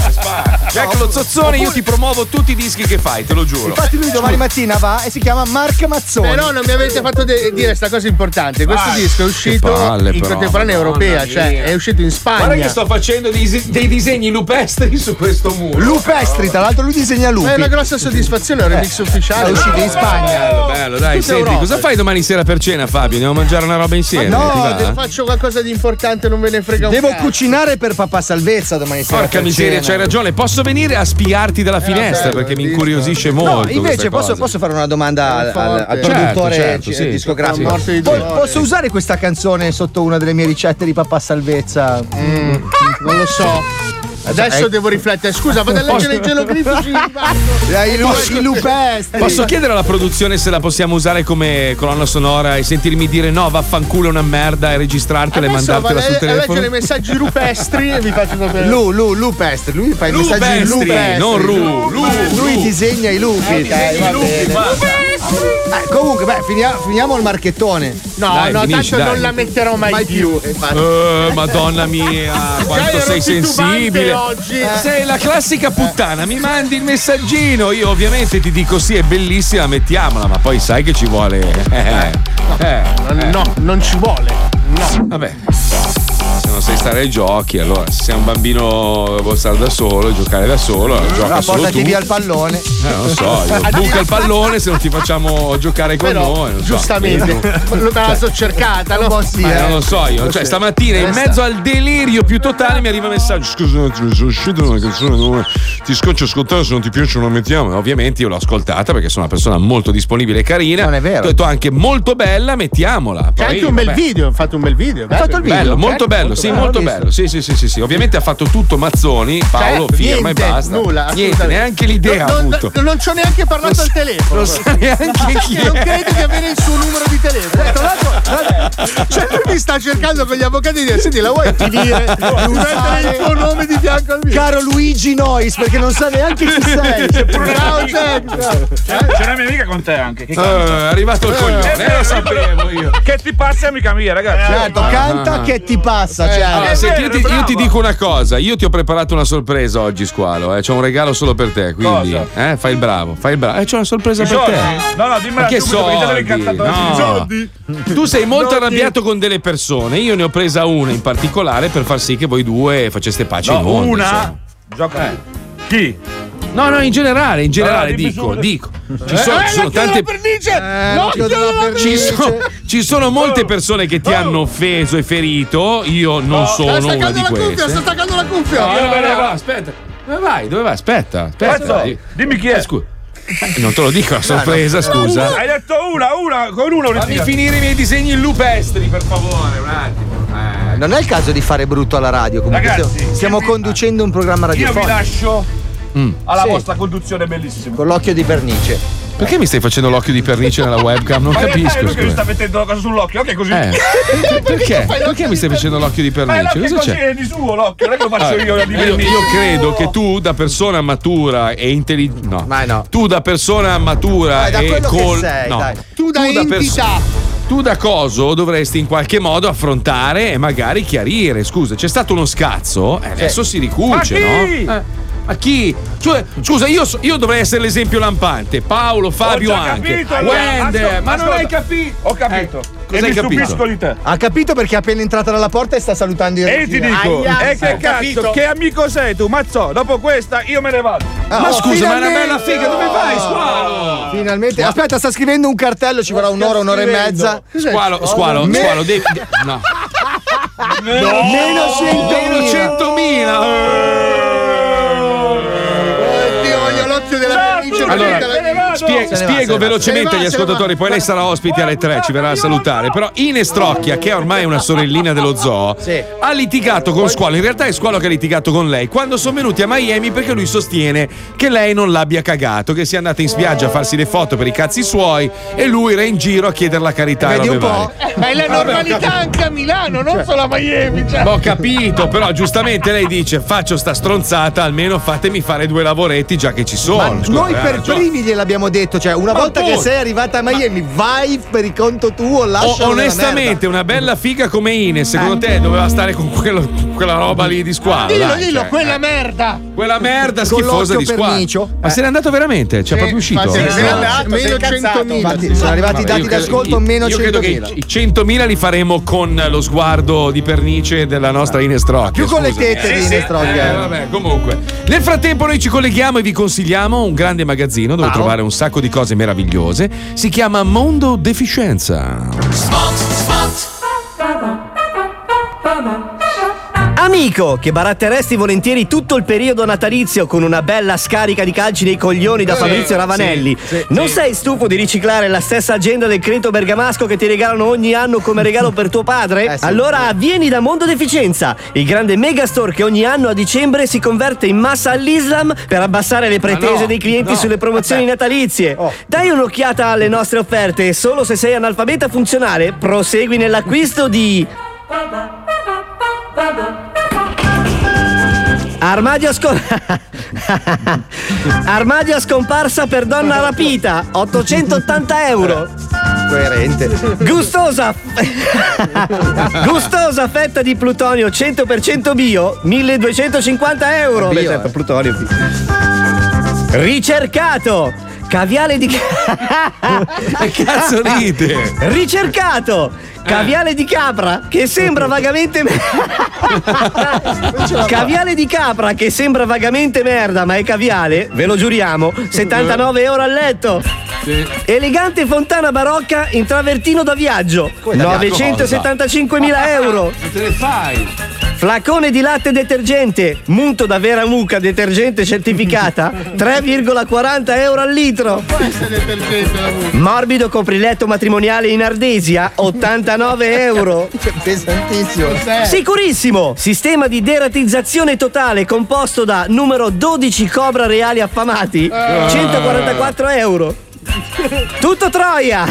Jack lo Zozzone, io ti promuovo tutti i dischi che fai, te lo giuro. Infatti lui domani mattina va e si chiama Mark Mazzoni. Però non mi avete fatto dire questa cosa importante. Questo disco è uscito in contemporanea europea, cioè è uscito in Spagna. Guarda che sto facendo dei disegni lupestri su questo muro. Lupestri, tra l'altro lui disegna lupi. È una grossa soddisfazione, è un remix ufficiale. È uscito in Spagna. Bello, dai, senti, cosa fai domani sera per cena, Fabio? Andiamo a mangiare una roba insieme? No, faccio qualcosa di importante, non me ne frega un po'. Devo cucinare per papà Salvezza domani sera. Porca miseria, c'hai ragione. Posso venire a spiarti dalla finestra perché mi incuriosisce molto. No, invece posso fare una domanda al produttore discografico? Sì. Posso usare questa canzone sotto una delle mie ricette di papà Salvezza? Non lo so. Adesso devo riflettere. Scusa, vado a leggere i geroglifici. Posso chiedere alla produzione se la possiamo usare come colonna sonora e sentirmi dire no, vaffanculo è una merda, e registrartela e mandartela sul telefono? Adesso leggere i messaggi rupestri e vi faccio sapere. Lupestri. Lui fa i messaggi rupestri, non lui disegna i lupi. Comunque, finiamo il marchettone. Dai, non la metterò mai più. Madonna mia, quanto sei sensibile oggi. Sei la classica puttana, mi mandi il messaggino, io ovviamente ti dico sì, è bellissima, mettiamola, ma poi sai che ci vuole. No, non ci vuole. No. Vabbè. Se non sai stare ai giochi, allora se sei un bambino vuoi stare da solo, giocare da solo, gioca solo tu. Portati via il pallone. Non so, buca il pallone se non ti facciamo giocare con noi. Non giustamente, la sto cercata, no? Sì, non lo so io. Cioè, stamattina in mezzo al delirio più totale mi arriva un messaggio: scusa, sono uscito una canzone dove ti scoccio ascoltare, se non ti piace non la mettiamo. Ovviamente io l'ho ascoltata perché sono una persona molto disponibile e carina. Non è vero. Ho detto anche molto bella, mettiamola. C'è anche un bel video, ho fatto un bel video. Bello, molto bello. Molto bello. Sì. Ovviamente ha fatto tutto Mazzoni, Paolo, firma e basta. Niente, neanche l'idea. Non ci ho neanche parlato al telefono. Non credo di avere il suo numero di telefono. Cioè, lui mi sta cercando con gli avvocati di dire: senti, la vuoi finire? Mettere il tuo nome di fianco al mio. Caro Luigi Nois, perché non sa neanche chi sei. C'è una mia amica con te anche. È arrivato il coglione, lo sapevo io. Che ti passa, amica mia, ragazzi. Certo, canta che ti passa. Io ti dico una cosa, io ti ho preparato una sorpresa oggi, Squalo, c'ho un regalo solo per te, quindi fai il bravo, c'ho una sorpresa per te. No, dimmela che soldi? Tu sei molto arrabbiato con delle persone, io ne ho presa una in particolare per far sì che voi due faceste pace in mondo. Una? Gioca. Chi? No, in generale dico. Ci sono tante pernice. Ci sono molte persone che ti hanno offeso e ferito. Io non sono una di queste. Sto staccando la cuffia. No, aspetta. Dove vai? Aspetta. Dimmi chi è. Scusa. Non te lo dico, la sorpresa, scusa. Hai detto una con uno. Fammi finire i miei disegni lupestri, per favore, un attimo. Non è il caso di fare brutto alla radio, comunque. Ragazzi, stiamo conducendo un programma radiofonico. Io vi lascio alla vostra conduzione bellissima con l'occhio di pernice. Perché mi stai facendo l'occhio di pernice nella webcam? Non capisco. Perché mi sta mettendo la cosa sull'occhio? Ok, così. Perché mi stai facendo l'occhio di pernice? Cosa c'è? È di suo l'occhio, non è che lo faccio io. Io credo che tu da persona matura e intelligente. No. Tu da persona matura e col. No. Tu da entità. Tu da coso dovresti in qualche modo affrontare e magari chiarire. Scusa, c'è stato uno scazzo e adesso si ricuce, no? A chi? Scusa, io dovrei essere l'esempio lampante. Paolo, Fabio anche. Wender, ma non hai capito. Ho capito. Cosa hai capito? Di te. Ha capito perché è appena entrata dalla porta e sta salutando il ragazzo. E ti dico, e che cazzo, che amico sei tu, Mazzo? Dopo questa io me ne vado. Ah, ma scusa, ma è una bella figa, dove vai, Squalo? Finalmente. Aspetta, sta scrivendo un cartello, ci vorrà un'ora, un'ora e mezza. Squalo, devi. No. No. Meno 100.000. Oddio, voglio l'occhio della pelliccia. Allora, spiego velocemente agli ascoltatori, poi lei sarà ospite alle 3, ci verrà a salutare. Però Inès Trocchia, che è ormai una sorellina dello zoo, ha litigato con Squalo. In realtà è Squalo che ha litigato con lei quando sono venuti a Miami, perché lui sostiene che lei non l'abbia cagato, che sia andata in spiaggia a farsi le foto per i cazzi suoi e lui era in giro a chiedere la carità. Vedi un po'? Ma è la normalità anche a Milano, non solo a Miami. Ho capito, però giustamente lei dice: faccio sta stronzata, almeno fatemi fare due lavoretti già che ci sono. Noi per primi gliel'abbiamo detto, cioè una volta che sei arrivata a Miami, vai per il conto tuo, lascia. Onestamente, una bella figa come Ines, secondo te doveva stare con quella roba lì di Squalo? Dillo, quella merda! Quella merda schifosa di Squalo. Ma se n'è andato veramente? C'è proprio uscito? Meno 100.000. Sono arrivati i dati d'ascolto, meno 100.000. Io credo che i 100.000 li faremo con lo sguardo di pernice della nostra Inès Trocchia. Più con le tette di Inès Trocchia. Vabbè, comunque. Nel frattempo noi ci colleghiamo e vi consigliamo un grande magazzino dove trovare un sacco di cose meravigliose. Si chiama Mondo Deficienza. Amico, che baratteresti volentieri tutto il periodo natalizio con una bella scarica di calci nei coglioni da Fabrizio Ravanelli, non sei stufo di riciclare la stessa agenda del creto bergamasco che ti regalano ogni anno come regalo per tuo padre? Allora vieni da Mondo Deficienza, il grande megastore che ogni anno a dicembre si converte in massa all'Islam per abbassare le pretese dei clienti sulle promozioni natalizie. Dai un'occhiata alle nostre offerte e solo se sei analfabeta funzionale prosegui nell'acquisto di... Armadio a scomparsa per donna rapita, 880 euro. Coerente. Gustosa fetta di plutonio 100% bio, 1250 euro. Bio, certo, plutonio. Ricercato caviale di che cazzo ride? Ricercato caviale di capra che sembra vagamente caviale di capra che sembra vagamente merda, ma è caviale, ve lo giuriamo, 79 euro al letto. Elegante fontana barocca in travertino da viaggio, 975.000 euro. Ma te ne fai? Flacone di latte detergente munto da Vera Mucca detergente certificata, 3,40 euro al litro. Morbido copriletto matrimoniale in ardesia, 89 euro. Pesantissimo. Sicurissimo. Sistema di deratizzazione totale composto da numero 12 cobra reali affamati, 144 euro. Tutto troia.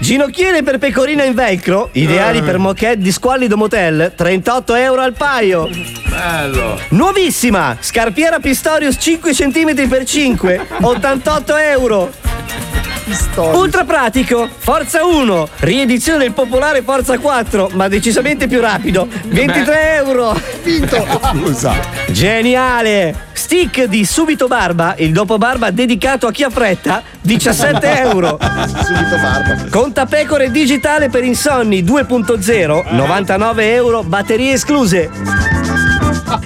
Ginocchiere per pecorina in velcro, ideali per moquette di squallido motel, 38 euro al paio. Bello. Nuovissima scarpiera Pistorius 5 cm per 5, 88 euro. Ultra pratico, Forza 1, riedizione del popolare Forza 4, ma decisamente più rapido, 23 euro. Finto. Geniale. Stick di Subito Barba, il dopo barba dedicato a chi ha fretta, 17 euro. Subito Barba. Contapecore digitale per insonni 2.0, 99 euro, batterie escluse.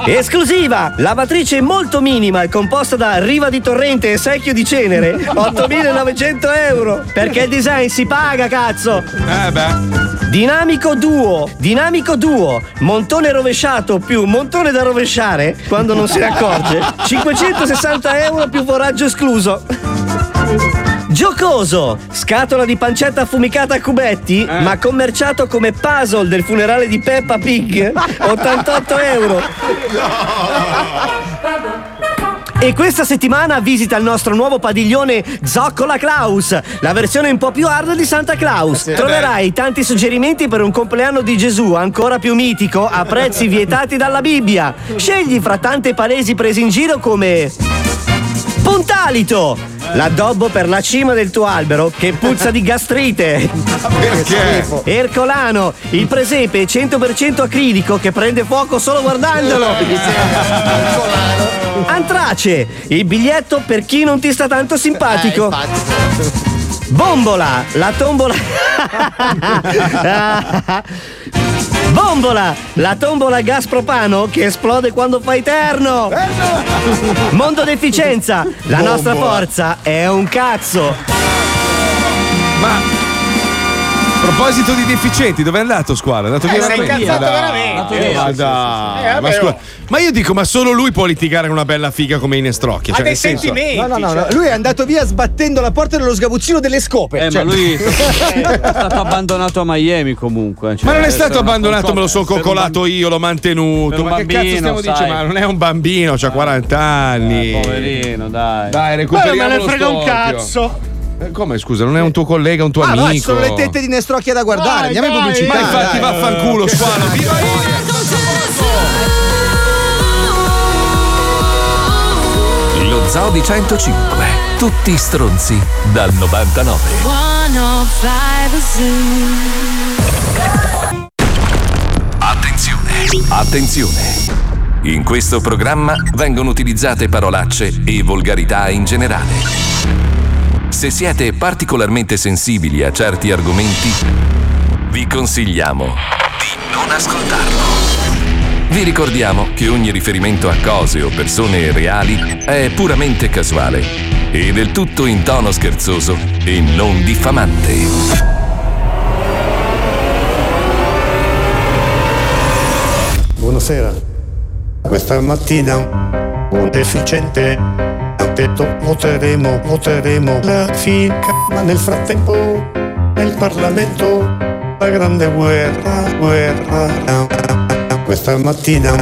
Esclusiva! Lavatrice molto minima e composta da riva di torrente e secchio di cenere, 8.900 euro. Perché il design si paga, cazzo! Dinamico duo, montone rovesciato più montone da rovesciare quando non se ne accorge, 560 euro, più foraggio escluso. Giocoso, scatola di pancetta affumicata a cubetti, ma commerciato come puzzle del funerale di Peppa Pig, 88 euro. E questa settimana visita il nostro nuovo padiglione Zoccola Claus, la versione un po' più hard di Santa Claus. Troverai tanti suggerimenti per un compleanno di Gesù ancora più mitico a prezzi vietati dalla Bibbia. Scegli fra tante palesi prese in giro come Puntalito, l'addobbo per la cima del tuo albero che puzza di gastrite. Perché? Ercolano, il presepe 100% acrilico che prende fuoco solo guardandolo. Antrace, il biglietto per chi non ti sta tanto simpatico. Bombola, la tombola. Bombola, la tombola gas propano che esplode quando fai terno. Mondo Deficienza, la bombola. Nostra forza è un cazzo. Ma a proposito di deficienti, dov'è andato Squalo? È andato via veramente. Ma io dico, ma solo lui può litigare con una bella figa come Inès Trocchia. Ha dei sentimenti. No. Lui è andato via sbattendo la porta dello sgabuzzino delle scope. Ma lui è stato abbandonato a Miami comunque. Cioè, ma non è stato abbandonato, me lo sono coccolato io, l'ho mantenuto. Ma bambino, che cazzo stiamo dicendo? Ma non è un bambino, c'ha 40 anni. Poverino, dai. Dai, recuperiamo. Ma me ne frega un cazzo. Come scusa, non è un tuo collega, un tuo amico? Ma sono le tette di Inès Trocchia da guardare. Andiamo in pubblicità. Ma infatti vaffanculo, Squalo. Viva Inès! Lo Zoo di 105. Tutti stronzi dal 99. Attenzione. In questo programma vengono utilizzate parolacce e volgarità in generale. Se siete particolarmente sensibili a certi argomenti, vi consigliamo di non ascoltarlo. Vi ricordiamo che ogni riferimento a cose o persone reali è puramente casuale e del tutto in tono scherzoso e non diffamante. Buonasera. Questa mattina un deficiente ha detto voteremo la fica, ma nel frattempo nel Parlamento la grande guerra. Questa mattina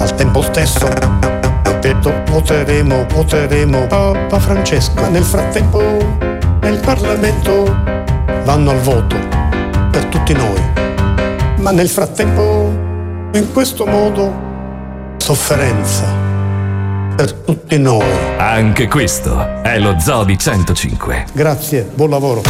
al tempo stesso ha detto voteremo Papa Francesco, ma nel frattempo nel Parlamento vanno al voto per tutti noi, ma nel frattempo in questo modo sofferenza per tutti noi. Anche questo è lo Zoo di 105. Grazie, buon lavoro.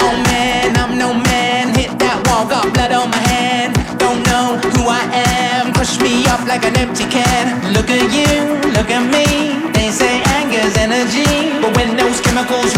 Oh man, I'm no man, hit that wall, got blood on my hand. Don't know who I am, push me up like an empty can. Look at you, look at me, they say anger's energy, but when those chemicals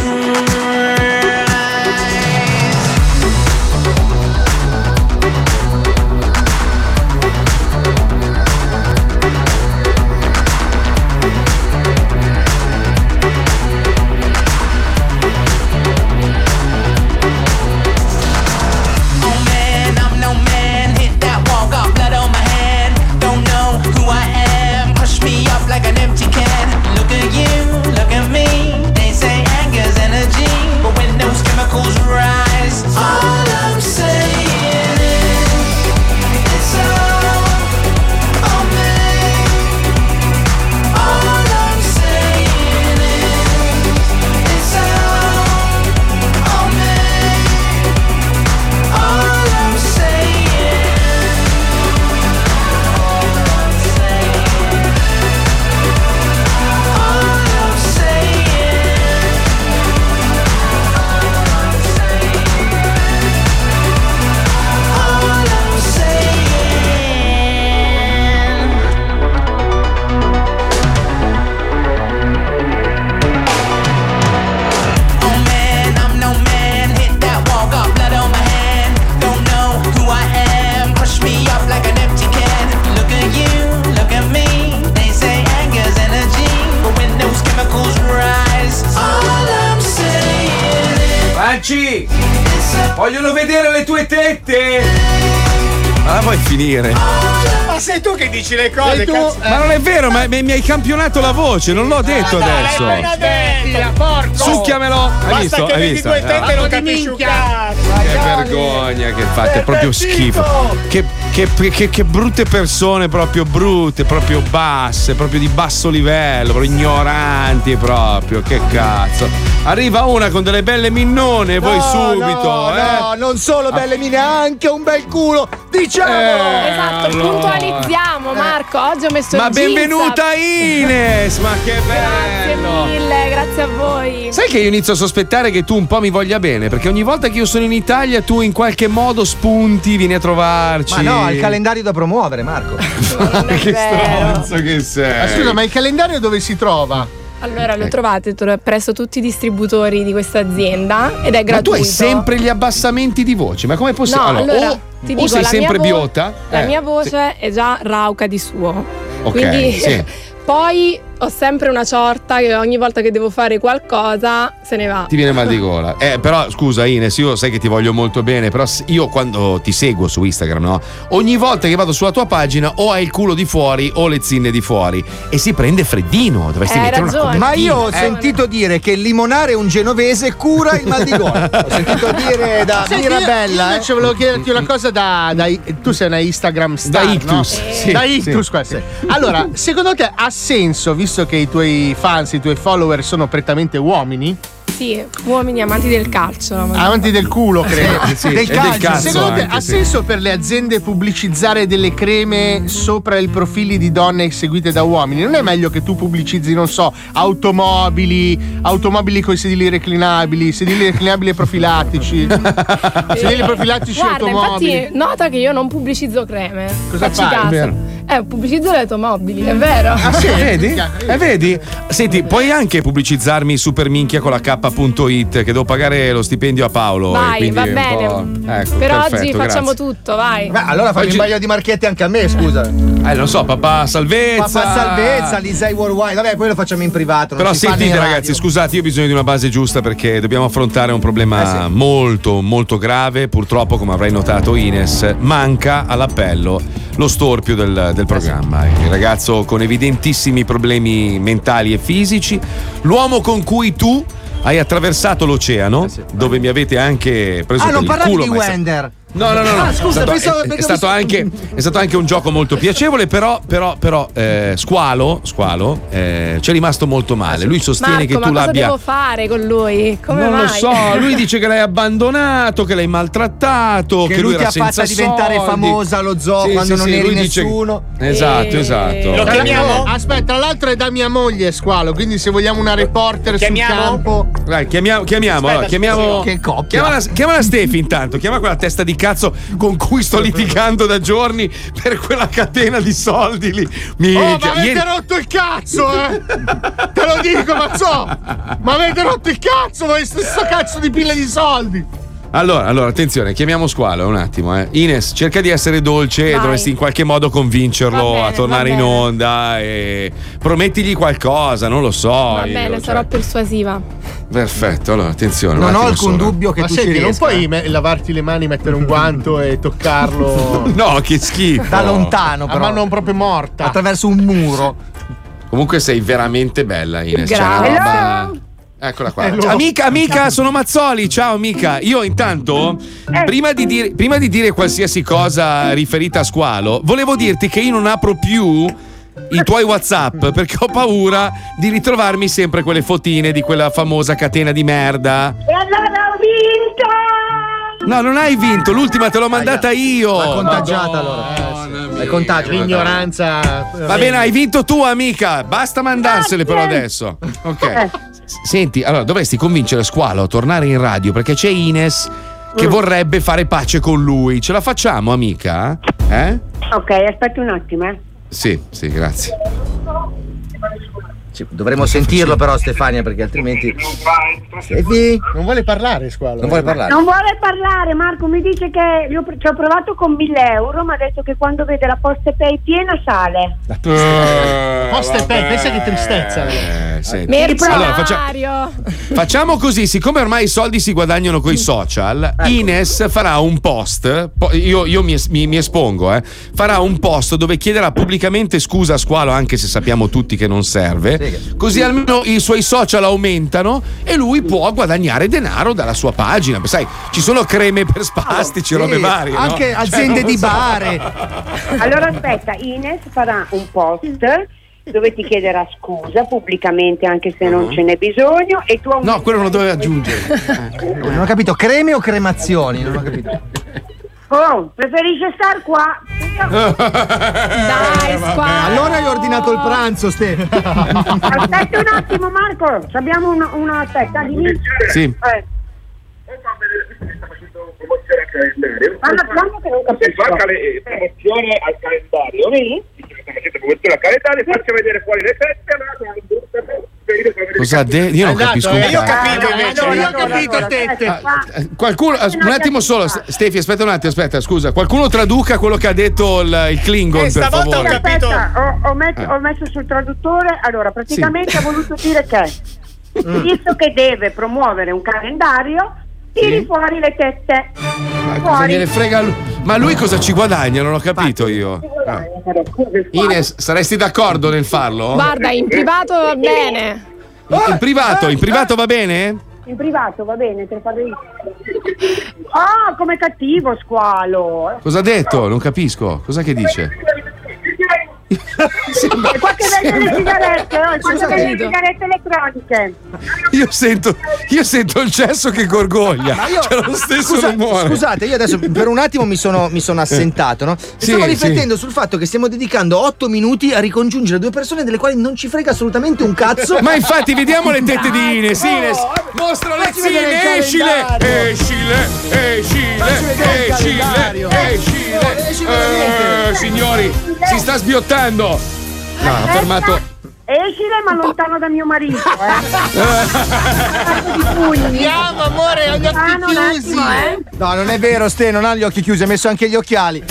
vogliono vedere le tue tette. Ma la vuoi finire? Ma sei tu che dici le cose, cazzo. Ma non è vero, ma mi hai campionato la voce, non l'ho detto adesso. L'hai appena detto, porco. Succhiamelo. Basta che vedi due tette e non capisci un cazzo. Che vergogna che fate, è proprio schifo. Che brutte persone, proprio brutte, proprio basse, proprio di basso livello, proprio ignoranti proprio, che cazzo. Arriva una con delle belle minnone e voi subito. No, non solo belle mine, anche un bel culo. Diciamolo! Esatto, allora puntualizziamo, Marco. Oggi ho messo il jeans. Ma benvenuta Ines! Ma che bello! Grazie mille, grazie a voi. Sai che io inizio a sospettare che tu un po' mi voglia bene, perché ogni volta che io sono in Italia tu in qualche modo spunti, vieni a trovarci. Ma no, ha il calendario da promuovere, Marco. Ma che stronzo che sei! Ma scusa, ma il calendario dove si trova? Allora lo trovate presso tutti i distributori di questa azienda ed è gratuito. Ma tu hai sempre gli abbassamenti di voce, ma com'è possibile? No, allora ti dico, sei sempre biota? La mia voce è già rauca di suo. Ok, quindi sì. Poi ho sempre una ciorta che ogni volta che devo fare qualcosa se ne va. Ti viene mal di gola. Però scusa Ines, io sai che ti voglio molto bene, però io quando ti seguo su Instagram, no? Ogni volta che vado sulla tua pagina o hai il culo di fuori o le zinne di fuori e si prende freddino, dovresti mettere una copertina. Ma io ho sentito dire che limonare un genovese cura il mal di gola. Ho sentito dire da Mirabella. Io invece volevo chiederti una cosa da tu sei una Instagram star, da Ictus, no? Sì, da Ictus, sì. Sì. Allora, secondo te ha senso, visto che i tuoi fans, i tuoi follower sono prettamente uomini? Sì, uomini amanti del calcio. Amanti del culo, credo. Sì, del calcio. Del calcio. Secondo te ha senso per le aziende pubblicizzare delle creme sopra i profili di donne seguite da uomini? Non è meglio che tu pubblicizzi, non so, automobili con i sedili reclinabili profilattici. Sedili profilattici, guarda, automobili. Infatti, nota che io non pubblicizzo creme. Cosa faccio? Pubblicizzo le automobili, è vero. Ah, sì, vedi? Vedi? Senti, puoi anche pubblicizzarmi super minchia con la K.it, che devo pagare lo stipendio a Paolo. Vai, va bene. Ecco, per perfetto, oggi facciamo tutto, vai. Beh, allora fammi un paio di marchetti anche a me, scusa. Non so, Papà Salvezza, Alisei Worldwide. Vabbè, poi lo facciamo in privato. Però sentite, ragazzi, scusate, io ho bisogno di una base giusta perché dobbiamo affrontare un problema molto, molto grave. Purtroppo, come avrai notato, Ines, manca all'appello lo storpio del programma. Il ragazzo con evidentissimi problemi mentali e fisici, l'uomo con cui tu hai attraversato l'oceano, dove mi avete anche preso per il culo. Ah, non parlavi di Wender. No. Ah, scusa, è stato anche un gioco molto piacevole, però Squalo ci è rimasto molto male. Lui sostiene, Marco, che tu l'abbia. Ma cosa devo fare con lui? Come non mai? Lo so, lui dice che l'hai abbandonato, che l'hai maltrattato, che lui ti ha fatta diventare famosa allo zoo quando non eri nessuno. Esatto. Lo chiamiamo? Aspetta, l'altro è da mia moglie Squalo, quindi se vogliamo una reporter sul campo. Dai, chiamiamo. Che coppia. Chiamala Stefi intanto, chiama quella testa di cazzo con cui sto litigando da giorni per quella catena di soldi lì. Ma avete rotto il cazzo, te lo dico, ma avete rotto il cazzo voi, stesso cazzo di pile di soldi. Allora, attenzione, chiamiamo Squalo un attimo, Ines, cerca di essere dolce. Vai. E dovresti in qualche modo convincerlo a tornare in onda e promettigli qualcosa, non lo so. Va bene, sarò persuasiva. Perfetto, allora attenzione. Non ho alcun dubbio che tu ci riesca. Non puoi lavarti le mani, mettere un guanto e toccarlo. No, che schifo. Da lontano, però. Ma non proprio morta. Attraverso un muro. Comunque sei veramente bella, Ines. Grazie. Eccola qua. Amica, sono Mazzoli. Ciao amica. Io intanto, prima di dire qualsiasi cosa riferita a Squalo, volevo dirti che io non apro più i tuoi WhatsApp perché ho paura di ritrovarmi sempre quelle fotine di quella famosa catena di merda. E allora ho vinto! No, non hai vinto, l'ultima te l'ho mandata io. L'hai contagiata allora. L'hai contagiata. L'ignoranza. Va bene, hai vinto tu, amica. Basta mandarsele però adesso. Ok. Senti, allora dovresti convincere Squalo a tornare in radio perché c'è Ines che vorrebbe fare pace con lui. Ce la facciamo, amica? Ok, aspetta un attimo, Sì, grazie. Dovremmo sentirlo però, Stefania, perché altrimenti. Non vuole parlare, Squalo. Non vuole parlare, Marco. Mi dice che ci ho provato con 1.000 euro, ma ha detto che quando vede la PostePay piena sale. PostePay, pensa che tristezza. Allora, facciamo così: siccome ormai i soldi si guadagnano coi social, ecco. Ines farà un post. Io mi espongo, farà un post dove chiederà pubblicamente scusa a Squalo, anche se sappiamo tutti che non serve. Così almeno i suoi social aumentano e lui può guadagnare denaro dalla sua pagina. Sai, ci sono creme per spastici, robe varie. Anche aziende di bare. Allora aspetta, Ines farà un post dove ti chiederà scusa pubblicamente anche se non ce n'è bisogno e tu quello non lo dovevi aggiungere. Non ho capito, creme o cremazioni? Non ho capito. Oh, preferisce star qua. Dai, Squalo. Allora hai ordinato il pranzo, Stefano. Aspetta un attimo, Marco. Abbiamo una aspetta. Sì. Promozione al calendario. Quando che non capisco. Promozione al calendario. Promozione al calendario, faccio vedere fuori le teste, cosa io non capisco. Io ho capito invece. Io ho capito tette. Qualcuno un attimo solo, Stefi, aspetta un attimo, aspetta, scusa. Qualcuno traduca quello che ha detto il Klingon, per favore. Ho capito. Ho messo sul traduttore. Allora, praticamente ha voluto dire che visto che deve promuovere un calendario, tiri fuori le tette. Ma gliene frega lui. Ma lui cosa ci guadagna? Non ho capito io. Ah. Ines, saresti d'accordo nel farlo? Guarda, in privato va bene. In privato va bene? In privato va bene, te lo fate io. Ah, come cattivo Squalo. Cosa ha detto? Non capisco. Cos'è che dice? Qualche vende le sigarette, elettroniche. Io sento il cesso che gorgoglia. C'è lo stesso rumore. Scusate, io adesso per un attimo mi sono assentato, no? Stavo riflettendo sul fatto che stiamo dedicando 8 minuti a ricongiungere due persone delle quali non ci frega assolutamente un cazzo. Ma infatti vediamo le tette di Ines. Ines, mostra le zine, escile. Signori, si sta sbiottando. No, ha fermato. Escile ma lontano da mio marito. Andiamo amore, ho gli occhi chiusi. No, non è vero, Ste, non ha gli occhi chiusi, ha messo anche gli occhiali.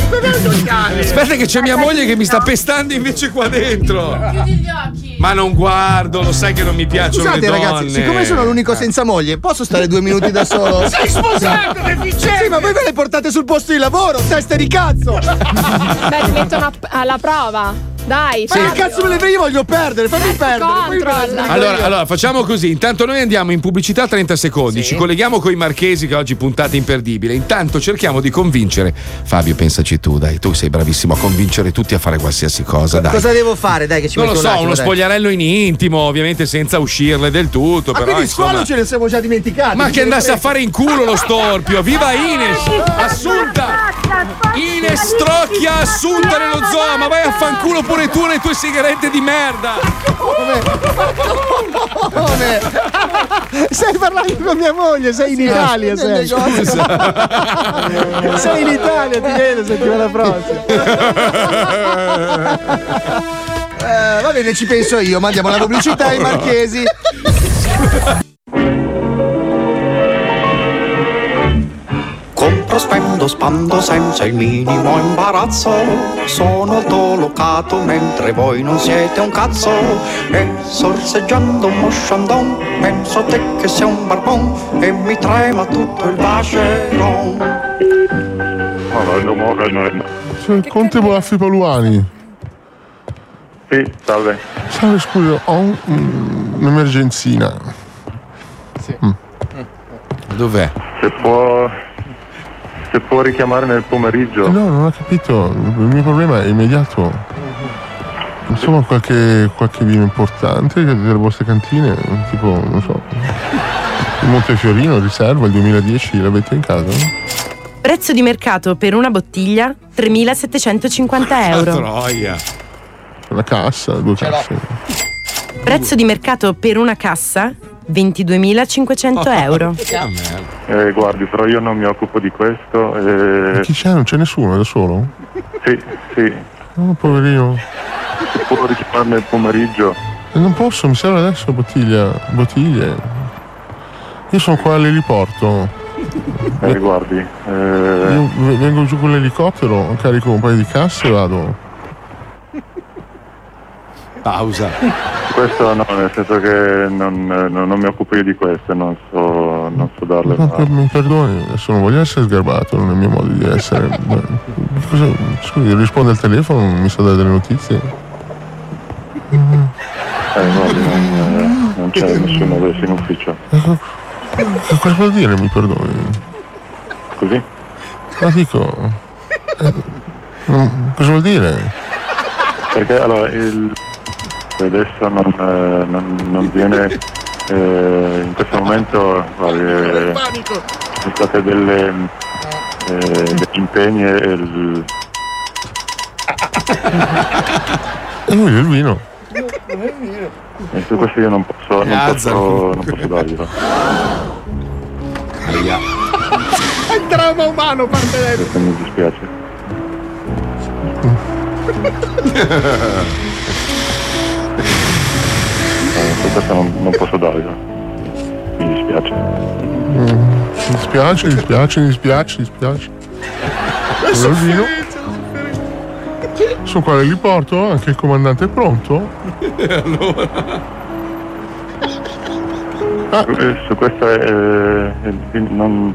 Aspetta che c'è mia moglie che mi sta pestando invece qua dentro. Chiudi gli occhi. Ma non guardo, lo sai che non mi piacciono. Scusate, le donne. Ragazzi, siccome sono l'unico senza moglie, posso stare 2 minuti da solo? Sei sposato, deficiente! Sì, ma voi ve le portate sul posto di lavoro, teste di cazzo! Beh, ti mettono alla prova. Dai, ma che cazzo me le frega, io voglio perdere, fammi perdere. Allora, facciamo così. Intanto noi andiamo in pubblicità 30 secondi, ci colleghiamo con i marchesi che oggi puntata imperdibile. Intanto cerchiamo di convincere. Fabio, pensaci tu, dai, tu sei bravissimo a convincere tutti a fare qualsiasi cosa, dai. Cosa devo fare? Dai che ci metto un attimo. Non lo so, uno spogliarello in intimo, ovviamente senza uscirle del tutto, però quindi insomma... Squalo ce ne siamo già dimenticati. Ma che andasse a fare in culo lo storpio. Viva Ines! Assunta! Ines Trocchia assunta nello zoo, ma vai a fanculo pure tu le tue sigarette di merda. Stai parlando con mia moglie, sei in Italia, sei. Sei in Italia, ti vedo settimana prossima. Va bene, ci penso io, mandiamo la pubblicità ai marchesi. Spendo, spando senza il minimo imbarazzo. Sono autolocato mentre voi non siete un cazzo. E sorseggiando un mosciandon penso a te che sei un barbon e mi trema tutto il baceron. C'è il conte Boaffi Paluani. Sì, salve. Salve, scusa, ho un'emergenzina. Sì. Dov'è? Se può richiamare nel pomeriggio. No, non ho capito, il mio problema è immediato. Insomma, qualche vino importante delle vostre cantine, tipo, non so, il Montefiorino, riserva, il 2010, l'avete in casa? Prezzo di mercato per una bottiglia, 3.750 euro. Troia! Una cassa, 2 casse. Prezzo di mercato per una cassa, 22.500 euro. Guardi, però io non mi occupo di questo. Chi c'è? Non c'è nessuno, è da solo? Sì. Oh, poverino. Si può richiamarmi il pomeriggio? Non posso, mi serve adesso bottiglie. Io sono qua all'eliporto. Guardi. Io vengo giù con l'elicottero, carico un paio di casse e vado. Pausa. Questo no, nel senso che non mi occupo io di questo, non so darle. Mi perdoni, adesso non voglio essere sgarbato, non è il mio modo di essere. Scusi, risponde al telefono, mi sa dare delle notizie. Non c'è nessuno adesso in ufficio. Cosa vuol dire mi perdoni? Così? Ma dico. Cosa vuol dire? Perché allora il. Adesso non viene in questo momento. State delle impegni e il... lui il vino. E su questo io non posso darglielo. Il dramma umano parte. Questo mi dispiace. Su questo non posso darglielo. Mi dispiace. Mi dispiace. Quello vino. Su quale li porto? Anche il comandante è pronto? Allora. Ah. Su questo non...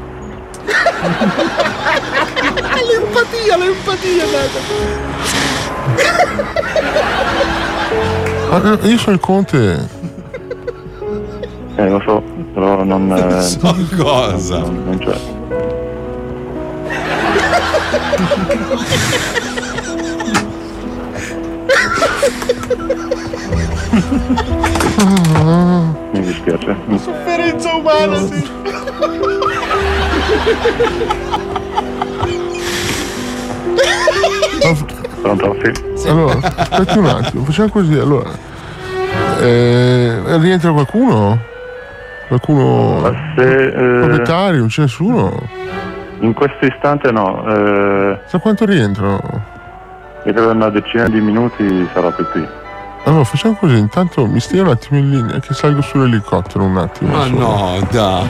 l'empatia. Io sono il conte. Lo so, però non so cosa. Non c'è. Mi dispiace. Sofferenza umana, sì. Pronto? Sì. Allora, aspetti un attimo, facciamo così, allora. Rientra qualcuno? Qualcuno? Proprietario, non c'è nessuno? In questo istante no. Sa quanto rientrano? Credo una decina di minuti sarà per qui. Allora facciamo così, intanto mi stia un attimo in linea che salgo sull'elicottero un attimo. Ma no, dai.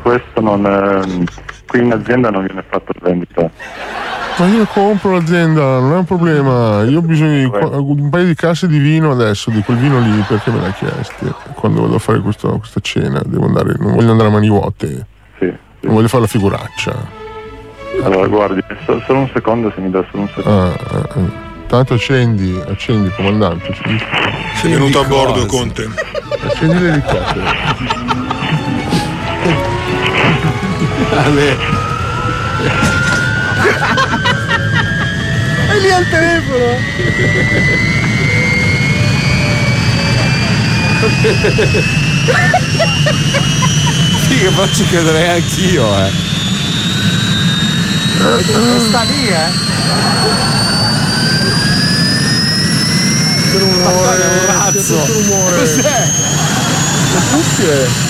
Questo non è... qui in azienda non viene fatto vendita. Ma io compro l'azienda, non è un problema. Io ho bisogno di un paio di casse di vino adesso, di quel vino lì, perché me l'ha chiesto. Quando vado a fare questa cena, devo andare, non voglio andare a mani vuote. Sì, sì. Non voglio fare la figuraccia. Allora guardi, solo un secondo, se mi dà solo un secondo. Tanto accendi comandante. Sei venuto a bordo, Conte. Accendi l'elicottero. È lì al telefono. Sì, che poi ci crederei anch'io, sta lì, Che rumore, cazzo! Che rumore! Cos'è? Le cuffie!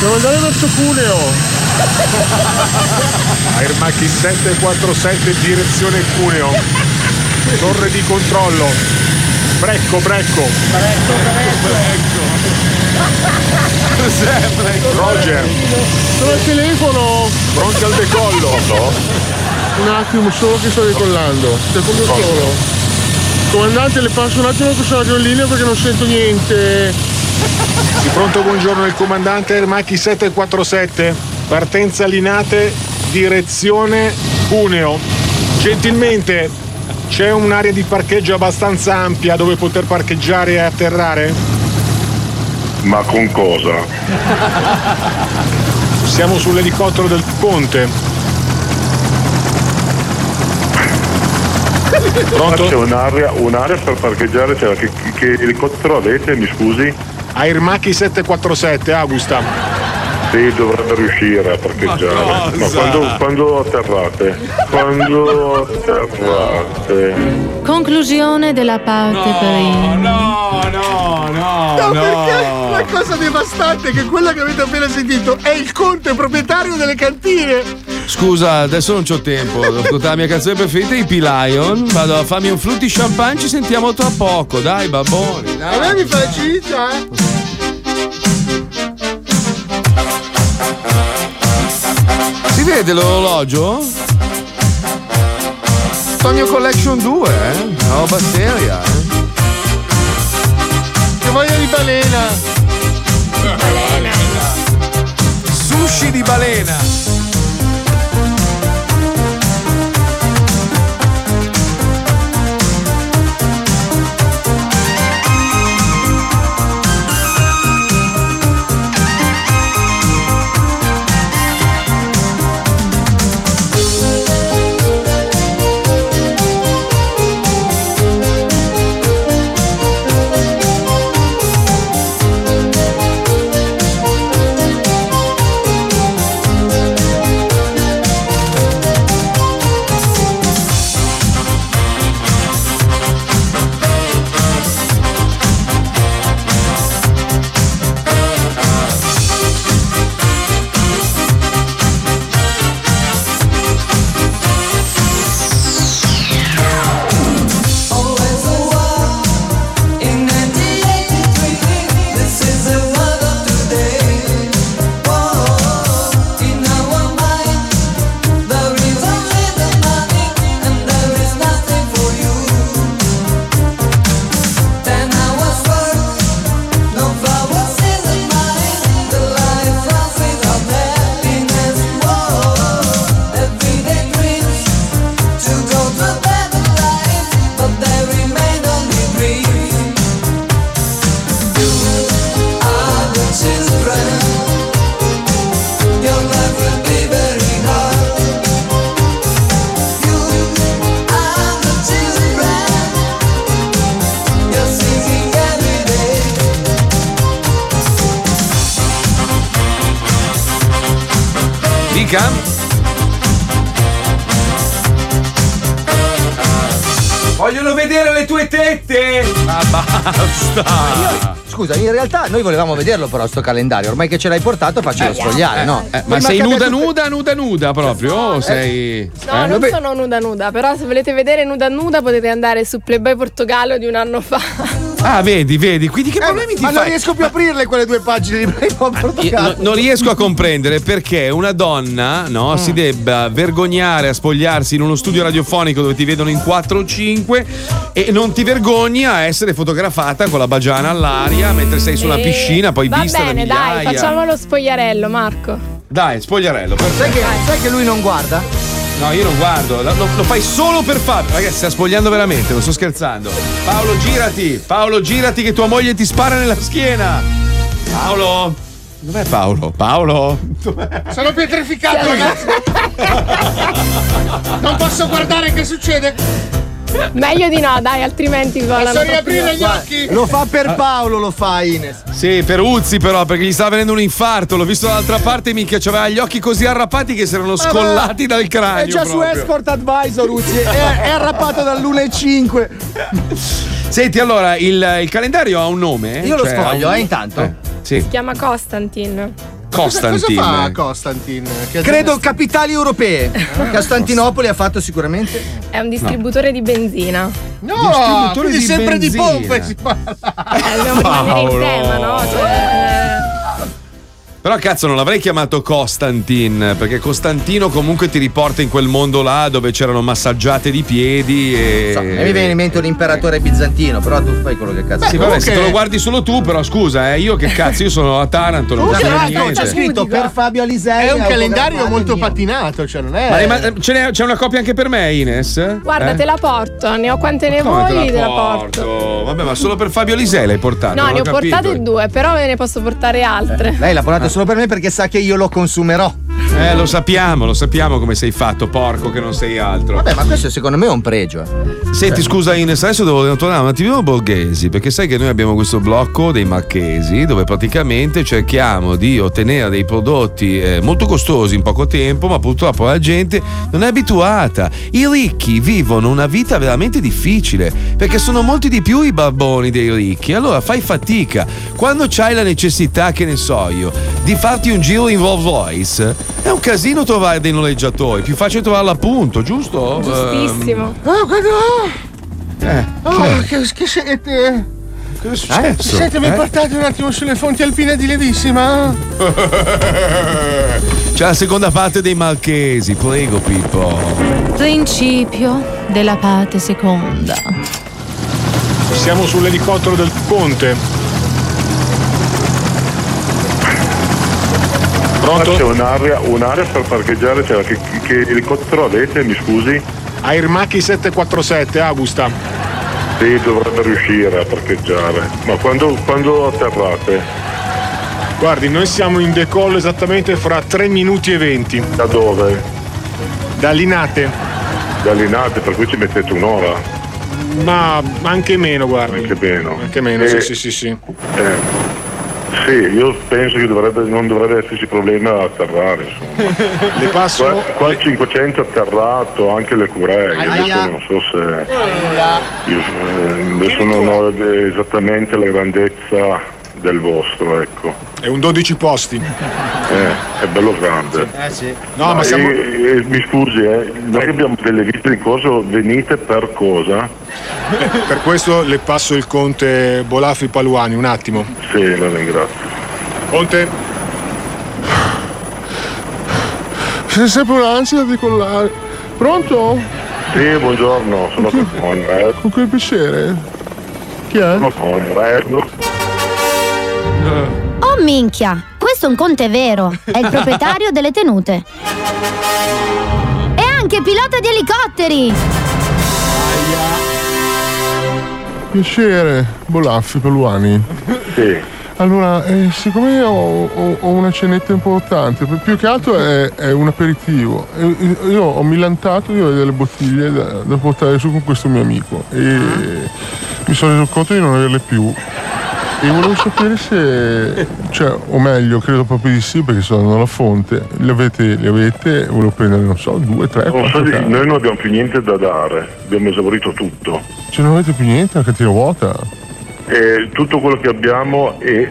Devo andare verso Cuneo! Airmachi 747 direzione Cuneo! Torre di controllo! Brecco! Sempre. Roger, sono al telefono, pronti al decollo. No? Un attimo, solo che sto decollando, secondo solo. Comandante, le passo un attimo che sono in linea perché non sento niente. Sì, pronto, buongiorno, il comandante Airmachi 747, partenza Linate, direzione Cuneo. Gentilmente, c'è un'area di parcheggio abbastanza ampia dove poter parcheggiare e atterrare? Ma con cosa? Siamo sull'elicottero del Conte. Pronto? Ma c'è un'area per parcheggiare, cioè che elicottero avete, mi scusi? Airmachi 747, Augusta. Sì, dovrebbe riuscire a parcheggiare. Ma quando atterrate. Conclusione della parte perché la cosa devastante è che quella che avete appena sentito è il Conte proprietario delle cantine. Scusa, adesso non c'ho tempo, devo ascoltare la mia canzone preferita di P-Lion. Vado a farmi un flute di champagne, ci sentiamo tra poco, dai babboni, dai. A me mi facilita, Si vede l'orologio? Tonio Collection 2, una roba seria, Che voglia di balena! Balena! Sushi di balena! Vogliono vedere le tue tette! Ma basta! Scusa, in realtà noi volevamo vederlo però sto calendario, ormai che ce l'hai portato faccelo sfogliare, no? Ma sei nuda proprio? Oh, sei... No, non sono nuda, però se volete vedere nuda potete andare su Playboy Portogallo di un anno fa. Ah, vedi, quindi che problemi ti fai? Ma non riesco più a aprirle quelle due pagine di Playboy Portogallo. Non riesco a comprendere perché una donna, no, si debba vergognare a spogliarsi in uno studio radiofonico dove ti vedono in 4 o 5 e non ti vergogni a essere fotografata con la bagiana all'aria mentre sei sulla piscina, poi va vista bene, da migliaia. Dai, facciamo lo spogliarello, Marco. Dai, spogliarello. Sai che lui non guarda? No, io non guardo, lo fai solo per Fabio. Ragazzi, sta spogliando veramente, non sto scherzando. Paolo, girati che tua moglie ti spara nella schiena. Paolo, dov'è Paolo? Paolo? Dov'è? Sono pietrificato, ragazzi. Non posso guardare che succede. Meglio di no, dai, altrimenti posso riaprire gli occhi. Lo fa per Paolo, lo fa Ines. Sì, per Uzzi però, perché gli stava venendo un infarto. L'ho visto dall'altra parte, minchia, c'aveva gli occhi così arrapati che si erano scollati dal cranio. È già proprio su Escort Advisor, Uzzi. È arrappato dall'1,5. Senti, allora, il calendario ha un nome? Io lo sfoglio, intanto. Sì. Si chiama Costantin. Cosa fa Costantin? Credo capitali europee. Costantinopoli ha fatto sicuramente. È un distributore di benzina. No, distributore di sempre benzina. Di pompe si parla. Dobbiamo rimanere in tema, no? Però cazzo, non l'avrei chiamato Costantin, perché Costantino comunque ti riporta in quel mondo là dove c'erano massaggiate di piedi e... So, mi viene in mente un imperatore bizantino, però tu fai quello che cazzo. Sì, vabbè, se te lo guardi solo tu, però scusa, io che cazzo, io sono a Taranto, non c'è niente. C'è scritto per Fabio Alisei. È un calendario molto patinato, cioè non è... Ma c'è una copia anche per me, Ines? Guarda, te la porto, ne ho quante ne vuoi, te la porto. Vabbè, ma solo per Fabio Alisei l'hai portata? No, ne ho portate 2, però ve ne posso portare altre. Lei l'ha portata solo per me perché sa che io lo consumerò. Lo sappiamo come sei fatto, porco che non sei altro. Vabbè, ma questo secondo me è un pregio. Senti, scusa Ines, adesso devo tornare un attimino borghesi, perché sai che noi abbiamo questo blocco dei marchesi dove praticamente cerchiamo di ottenere dei prodotti molto costosi in poco tempo, ma purtroppo la gente non è abituata. I ricchi vivono una vita veramente difficile, perché sono molti di più i barboni dei ricchi, allora fai fatica. Quando c'hai la necessità, che ne so io, di farti un giro in Rolls Royce, è un casino trovare dei noleggiatori, più facile trovarla a punto, giusto? Giustissimo. Che siete? Cosa è successo? Senti, mi portate un attimo sulle fonti alpine di Levissima? C'è la seconda parte dei Marchesi, prego Pippo. Principio della parte seconda. Siamo sull'elicottero del Conte. Pronto? C'è un'area per parcheggiare, cioè che elicottero avete, mi scusi? Airmaki 747, Augusta. Sì, dovrebbe riuscire a parcheggiare. Ma quando atterrate? Guardi, noi siamo in decollo esattamente fra 3 minuti e 20. Da dove? Da Linate. Da Linate, per cui ci mettete un'ora? Ma anche meno, guardi. Anche meno, sì. Sì, io penso che non dovrebbe esserci problema a atterrare, insomma. Le passo qua il 500 atterrato, anche le Curei, adesso non so se adesso non ho esattamente la grandezza del vostro, ecco. È un 12 posti. È bello grande. Sì. No, ma siamo... mi scusi, noi abbiamo delle visite in corso, venite per cosa? Per questo le passo il conte Bolafi Paluani, un attimo. Sì, la ringrazio. Conte. C'è sempre un'ansia di collare. Pronto? Sì, buongiorno, sono Conrad. Con che piacere. Chi è? Sono Conrad. Oh minchia, questo è un conte vero, è il proprietario delle tenute. E anche pilota di elicotteri. Piacere, Bolaffi Paluani. Sì. Allora, siccome io ho una cenetta importante, più che altro è un aperitivo. Io ho millantato di avere delle bottiglie da portare su con questo mio amico e mi sono reso conto di non averle più. E volevo sapere se, o meglio, credo proprio di sì, perché sono alla fonte. Le avete, volevo prendere, non so, 2, 3, 4. Noi non abbiamo più niente da dare, abbiamo esaurito tutto. Non avete più niente? La cantina vuota? Tutto quello che abbiamo è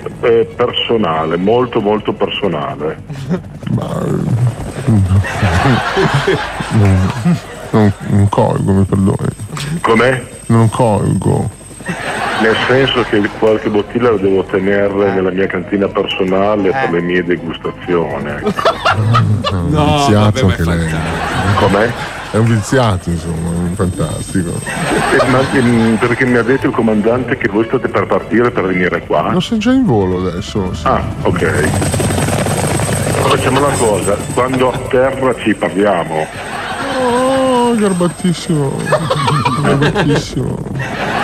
personale, molto molto personale. Non colgo, mi perdoni. Com'è? Non colgo. Nel senso che qualche bottiglia la devo tenere nella mia cantina personale per le mie degustazioni. No, viziato anche lei. Com'è? È un viziato, insomma, è fantastico. Perché mi ha detto il comandante che voi state per partire per venire qua? No, sono già in volo adesso. Sì. Ah, ok. Allora facciamo una cosa, quando a terra ci parliamo. Oh, garbatissimo. Garbatissimo.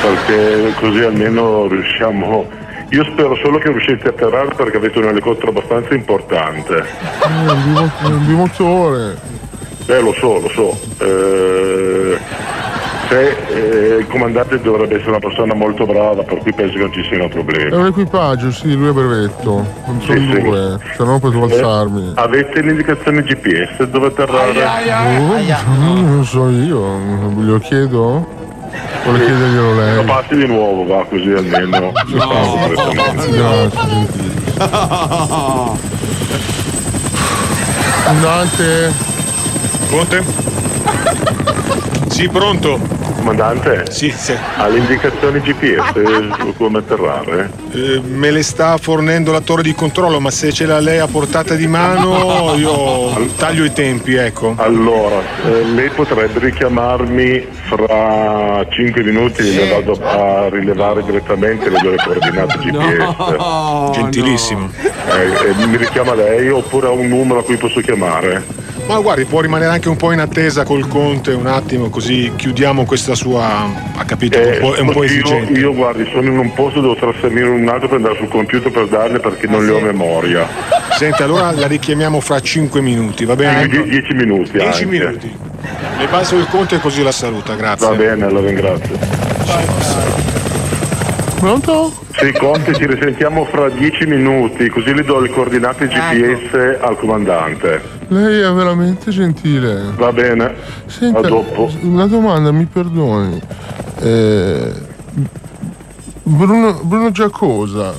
Perché così almeno riusciamo. Io spero solo che riuscite a atterrare, perché avete un elicottero abbastanza importante. Un bimotore. Lo so. Il comandante dovrebbe essere una persona molto brava, per cui penso che non ci siano problemi. È un equipaggio, sì, lui è brevetto. Non sono due, se no potevo alzarmi. Avete l'indicazione GPS dove atterrare? Non so io, glielo chiedo? Vuole chiederglielo lei? Lo passi di nuovo, va, così almeno. No. Comandante? Pronte? Sì, pronto. Comandante? Sì. Ha le indicazioni GPS su come atterrare? Me le sta fornendo la torre di controllo, ma se ce l'ha lei a portata di mano io taglio i tempi, ecco. Allora, lei potrebbe richiamarmi fra 5 minuti e le vado a rilevare direttamente le due coordinate GPS. Gentilissimo. Mi richiama lei oppure ha un numero a cui posso chiamare? Ma guardi, può rimanere anche un po' in attesa col Conte un attimo, così chiudiamo questa sua... ha capito? È un po' esigente. Io guardi, sono in un posto, devo trasferire un altro per andare sul computer per darle, perché non le ho memoria. Senta, allora la richiamiamo fra 5 minuti, va bene? 10 minuti. 10 minuti. Le passo il Conte e così la saluta, grazie. Va bene, allora ringrazio. Pronto? Sì, Conte, ci risentiamo fra 10 minuti, così le do le coordinate GPS al comandante. Lei è veramente gentile. Va bene. Senta, a dopo. Una domanda, mi perdoni. Bruno Giacosa.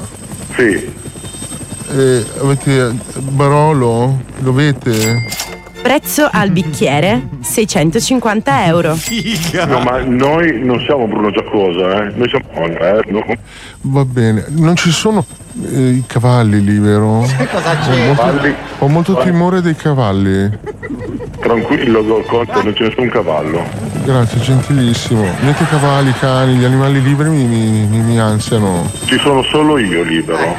Sì. Avete Barolo? Lo avete? Prezzo al bicchiere €650. Figa. No, ma noi non siamo Bruno Giacosa, Noi siamo no. Va bene, non ci sono i cavalli lì, vero? Cosa c'è? Ho molto timore dei cavalli. Tranquillo, Gorcotta, non c'è nessun cavallo. Grazie, gentilissimo. Niente cavalli, cani, gli animali liberi mi ansiano. Ci sono solo io libero.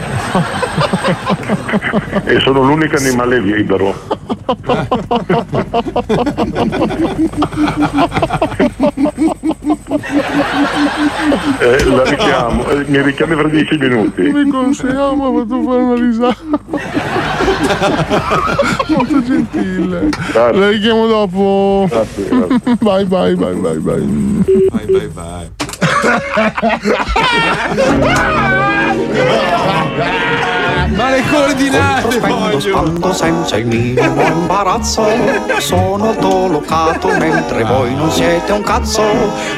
E sono l'unico animale libero. La richiamo, mi richiami per 10 minuti. Mi consegna, ma vado fare una risata. Molto gentile. Grazie. La richiamo dopo. Grazie. Bye. Ma le coordinate voglio! Senza il minimo imbarazzo, sono tolocato mentre voi non siete un cazzo.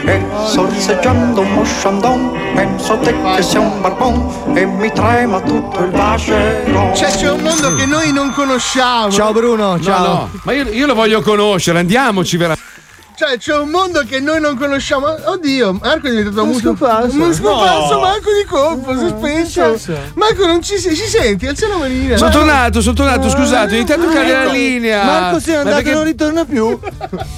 E sorseggiando uno sciandon, penso te che sei un barbon e mi trema tutto il vascello. C'è un mondo che noi non conosciamo. Ciao Bruno, ciao. No. Ma io lo voglio conoscere, andiamoci veramente. C'è un mondo che noi non conosciamo. Oddio, Marco è diventato un scopasso. Marco di colpo, sospeso. Marco, non ci senti? Alza la manina. Sono tornato, scusate, ogni tanto cade la linea. Marco se n'è andato, perché... non ritorna più.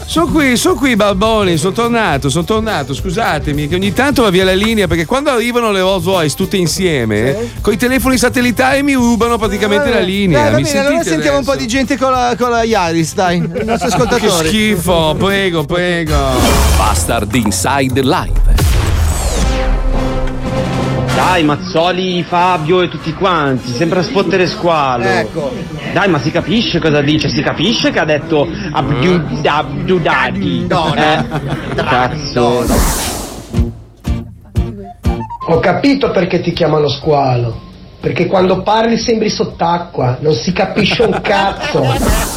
Sono qui, babboni, sono tornato, scusatemi, che ogni tanto va via la linea, perché quando arrivano le Rolls Royce tutte insieme, coi telefoni satellitari mi rubano praticamente la linea. Va bene, allora sentiamo adesso? Un po' di gente con la Iaris, dai. Il nostro ascoltatore. Che schifo, prego. Bastard Inside Live. Dai, Mazzoli, Fabio e tutti quanti, sembra sfottere Squalo. Ecco. Dai, ma si capisce cosa dice, si capisce che ha detto abdudati. Cazzo. Ho capito perché ti chiamano Squalo, perché quando parli sembri sott'acqua, non si capisce un cazzo.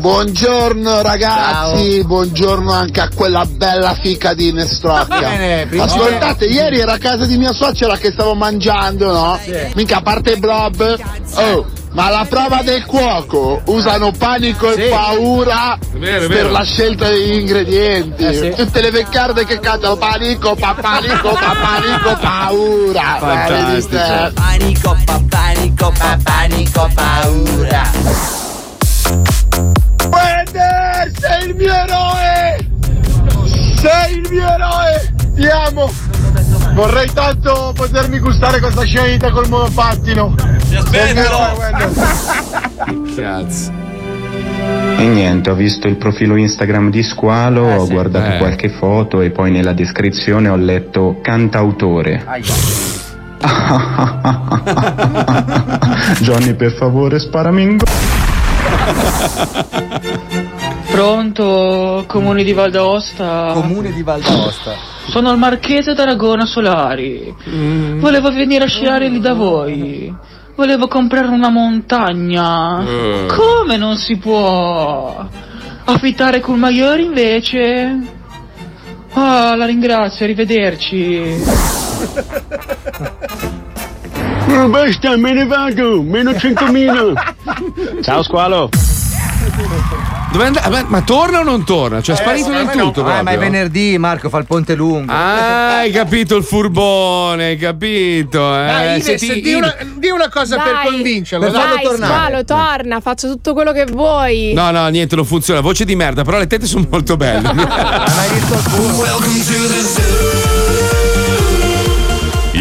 Buongiorno ragazzi, ciao. Buongiorno anche a quella bella fica di Inès Trocchia. Ascoltate, ieri era a casa di mia suocera che stavo mangiando, no? Sì. Minchia, a parte blob, oh, ma la prova del cuoco usano panico e paura per la scelta degli ingredienti. Tutte le vecchiarde che cantano panico, panico, panico, paura. Panico, panico, panico, paura. Wender, sei il mio eroe! Sei il mio eroe! Ti amo! Vorrei tanto potermi gustare questa scenita col monopattino! Ti aspetto! Grazie! E niente, ho visto il profilo Instagram di Squalo, ho guardato qualche foto e poi nella descrizione ho letto cantautore. Johnny, per favore, sparami in Pronto, comune di Val d'Aosta. Comune di Val d'Aosta. Sono il marchese d'Aragona Solari. Volevo venire a sciare lì da voi. Volevo comprare una montagna. Come non si può? Affittare col Maiori invece? Ah, la ringrazio, arrivederci. Basta, me ne vado, meno 100.000. Ciao Squalo. Dove ma torna o non torna? Cioè, è sparito del tutto. No. Ma è venerdì, Marco, fa il ponte lungo. Ah, hai capito il furbone, hai capito. Dai, Ines, di una cosa, dai, per convincerlo. Dai, Squalo, torna, faccio tutto quello che vuoi. No, no, niente, non funziona. Voce di merda, però le tette sono molto belle.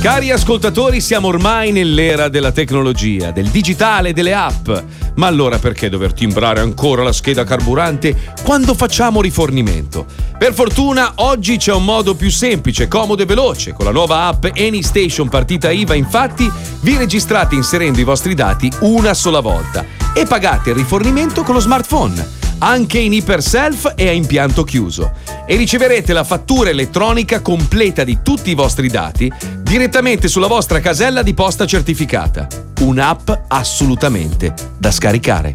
Cari ascoltatori, siamo ormai nell'era della tecnologia, del digitale, delle app. Ma allora perché dover timbrare ancora la scheda carburante quando facciamo rifornimento? Per fortuna oggi c'è un modo più semplice, comodo e veloce. Con la nuova app AnyStation Partita IVA, infatti, vi registrate inserendo i vostri dati una sola volta e pagate il rifornimento con lo smartphone, anche in iperself e a impianto chiuso, e riceverete la fattura elettronica completa di tutti i vostri dati direttamente sulla vostra casella di posta certificata. Un'app assolutamente da scaricare.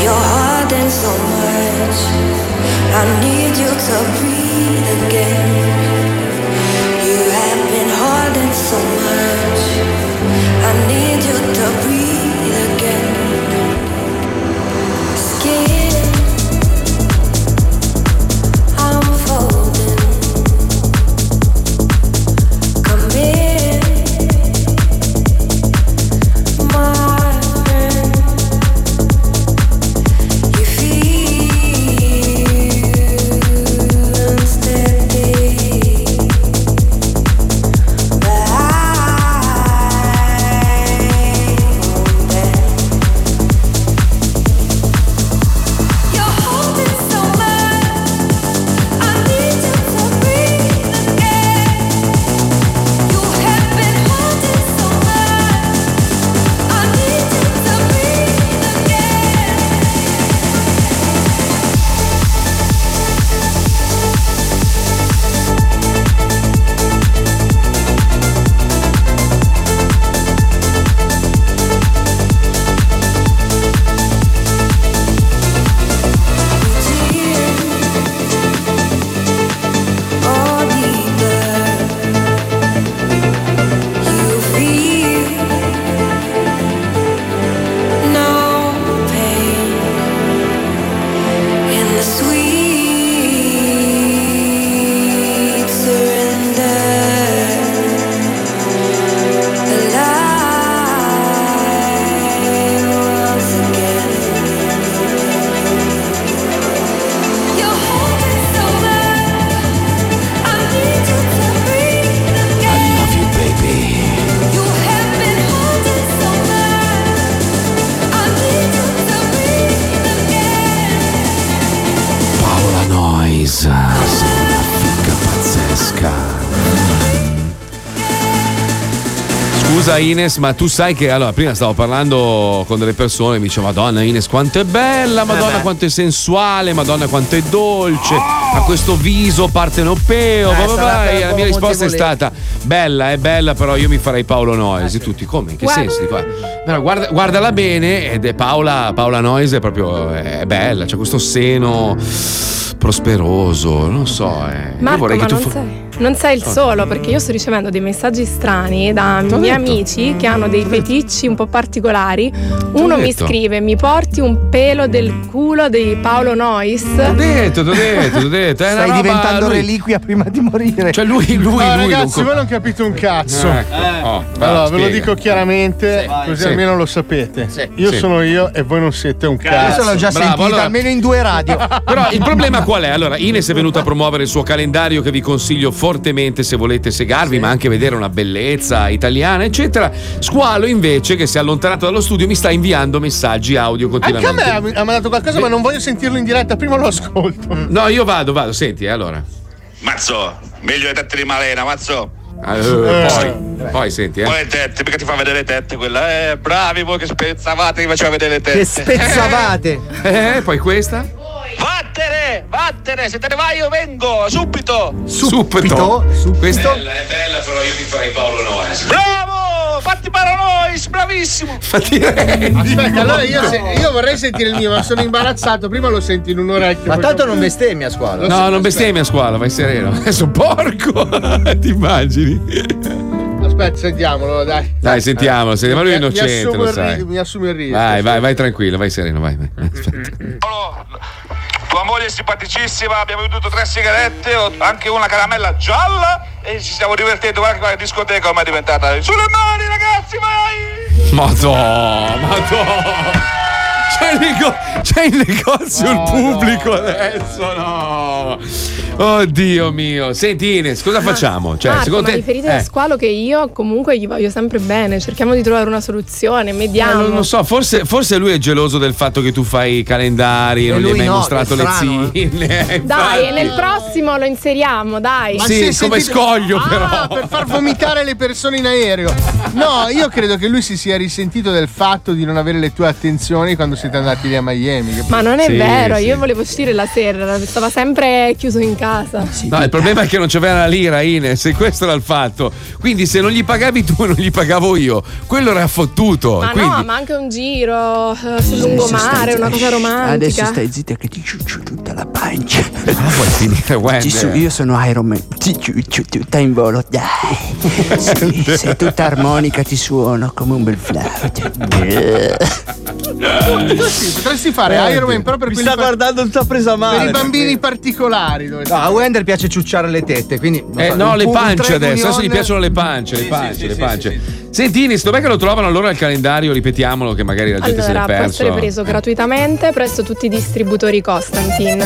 You're hurting so much, I need you to breathe again. So much, I need you to breathe again. Scusa Ines, ma tu sai che allora prima stavo parlando con delle persone e mi dicevo Madonna Ines quanto è bella, Madonna quanto è sensuale, Madonna quanto è dolce, ha questo viso partenopeo, e la mia risposta è stata bella, è bella, però io mi farei Paolo Noise. Tutti come? In che senso? Però guardala bene ed è Paola Noise, è proprio è bella, c'ha questo seno prosperoso, non so, Marco, vorrei che tu non sei il solo, perché io sto ricevendo dei messaggi strani da miei amici che hanno dei feticci un po' particolari. Uno mi scrive: mi porti un pelo del culo di Paolo Noise. T'ho detto. Stai diventando reliquia prima di morire. Cioè lui. No, ragazzi, voi non capite un cazzo. Allora, ve lo dico chiaramente, così almeno lo sapete. Io sono io e voi non siete un cazzo. Io sono già sentita almeno in 2 radio. Però il problema qual è? Allora, Ines è venuta a promuovere il suo calendario, che vi consiglio fortemente se volete segarvi, ma anche vedere una bellezza italiana, eccetera. Squalo invece, che si è allontanato dallo studio, mi sta inviando messaggi audio continuamente. Anche a me ha mandato qualcosa, ma non voglio sentirlo in diretta, prima lo ascolto. No, io vado, senti, allora. Mazzo, meglio le tette di Malena, mazzo. Poi senti, poi le tette, perché ti fa vedere le tette quella? Bravi voi che spezzavate, che faceva vedere le tette. Che spezzavate. Poi questa? Vattene, se te ne vai io vengo, subito. Questo? È bella, però io ti farei Paolo Noise. Bravo, fatti Paolo Noise, bravissimo. Aspetta, allora io vorrei sentire il mio, ma sono imbarazzato, prima lo senti in un orecchio. Ma tanto non bestemmia Squalo. No, non bestemmia Squalo, vai sereno. Adesso porco, ti immagini? Aspetta, sentiamolo, dai. Dai, sentiamolo, lui è innocente, lo sai. Mi assume il rischio. Vai tranquillo, vai sereno, vai. Tua moglie è simpaticissima, abbiamo venduto 3 sigarette, anche una caramella gialla e ci stiamo divertendo, guarda che discoteca ormai è diventata. Sulle mani ragazzi, vai! Madonna! C'è il negozio, il pubblico adesso, no! Oddio mio. Senti Ines, cosa facciamo? Cioè, Marco, secondo te riferite a Squalo, che io comunque gli voglio sempre bene, cerchiamo di trovare una soluzione, mediamo. Non lo so, forse lui è geloso del fatto che tu fai i calendari e non gli hai mai mostrato le zinne. Dai, nel prossimo lo inseriamo, dai. Ma sì, come scoglio però. Per far vomitare le persone in aereo. No, io credo che lui si sia risentito del fatto di non avere le tue attenzioni quando siete andati lì a Miami. Ma non è vero, io volevo uscire la sera, stava sempre chiuso in casa. No, il problema è che non c'aveva la lira, Ines, e questo era il fatto. Quindi se non gli pagavi tu, non gli pagavo io. Quello era fottuto. Ma quindi... no, ma anche un giro sul lungomare, una cosa romantica. Adesso stai zitta che ti ciuccio tutta la pancia. Ah, vuoi finire Wender? Io sono Iron Man, ti ciuccio tutta in volo, dai. Sei tutta armonica, ti suono come un bel flauto. Potresti fare Iron Man proprio per... Mi sta guardando tutta presa male. Per i bambini particolari. No, a Wender piace ciucciare le tette, quindi le pance adesso gli piacciono le pance. Senti Ines, dov'è che lo trovano allora il calendario? Ripetiamolo, che magari la gente se l'è perso. Può essere preso gratuitamente presso tutti i distributori Costantin.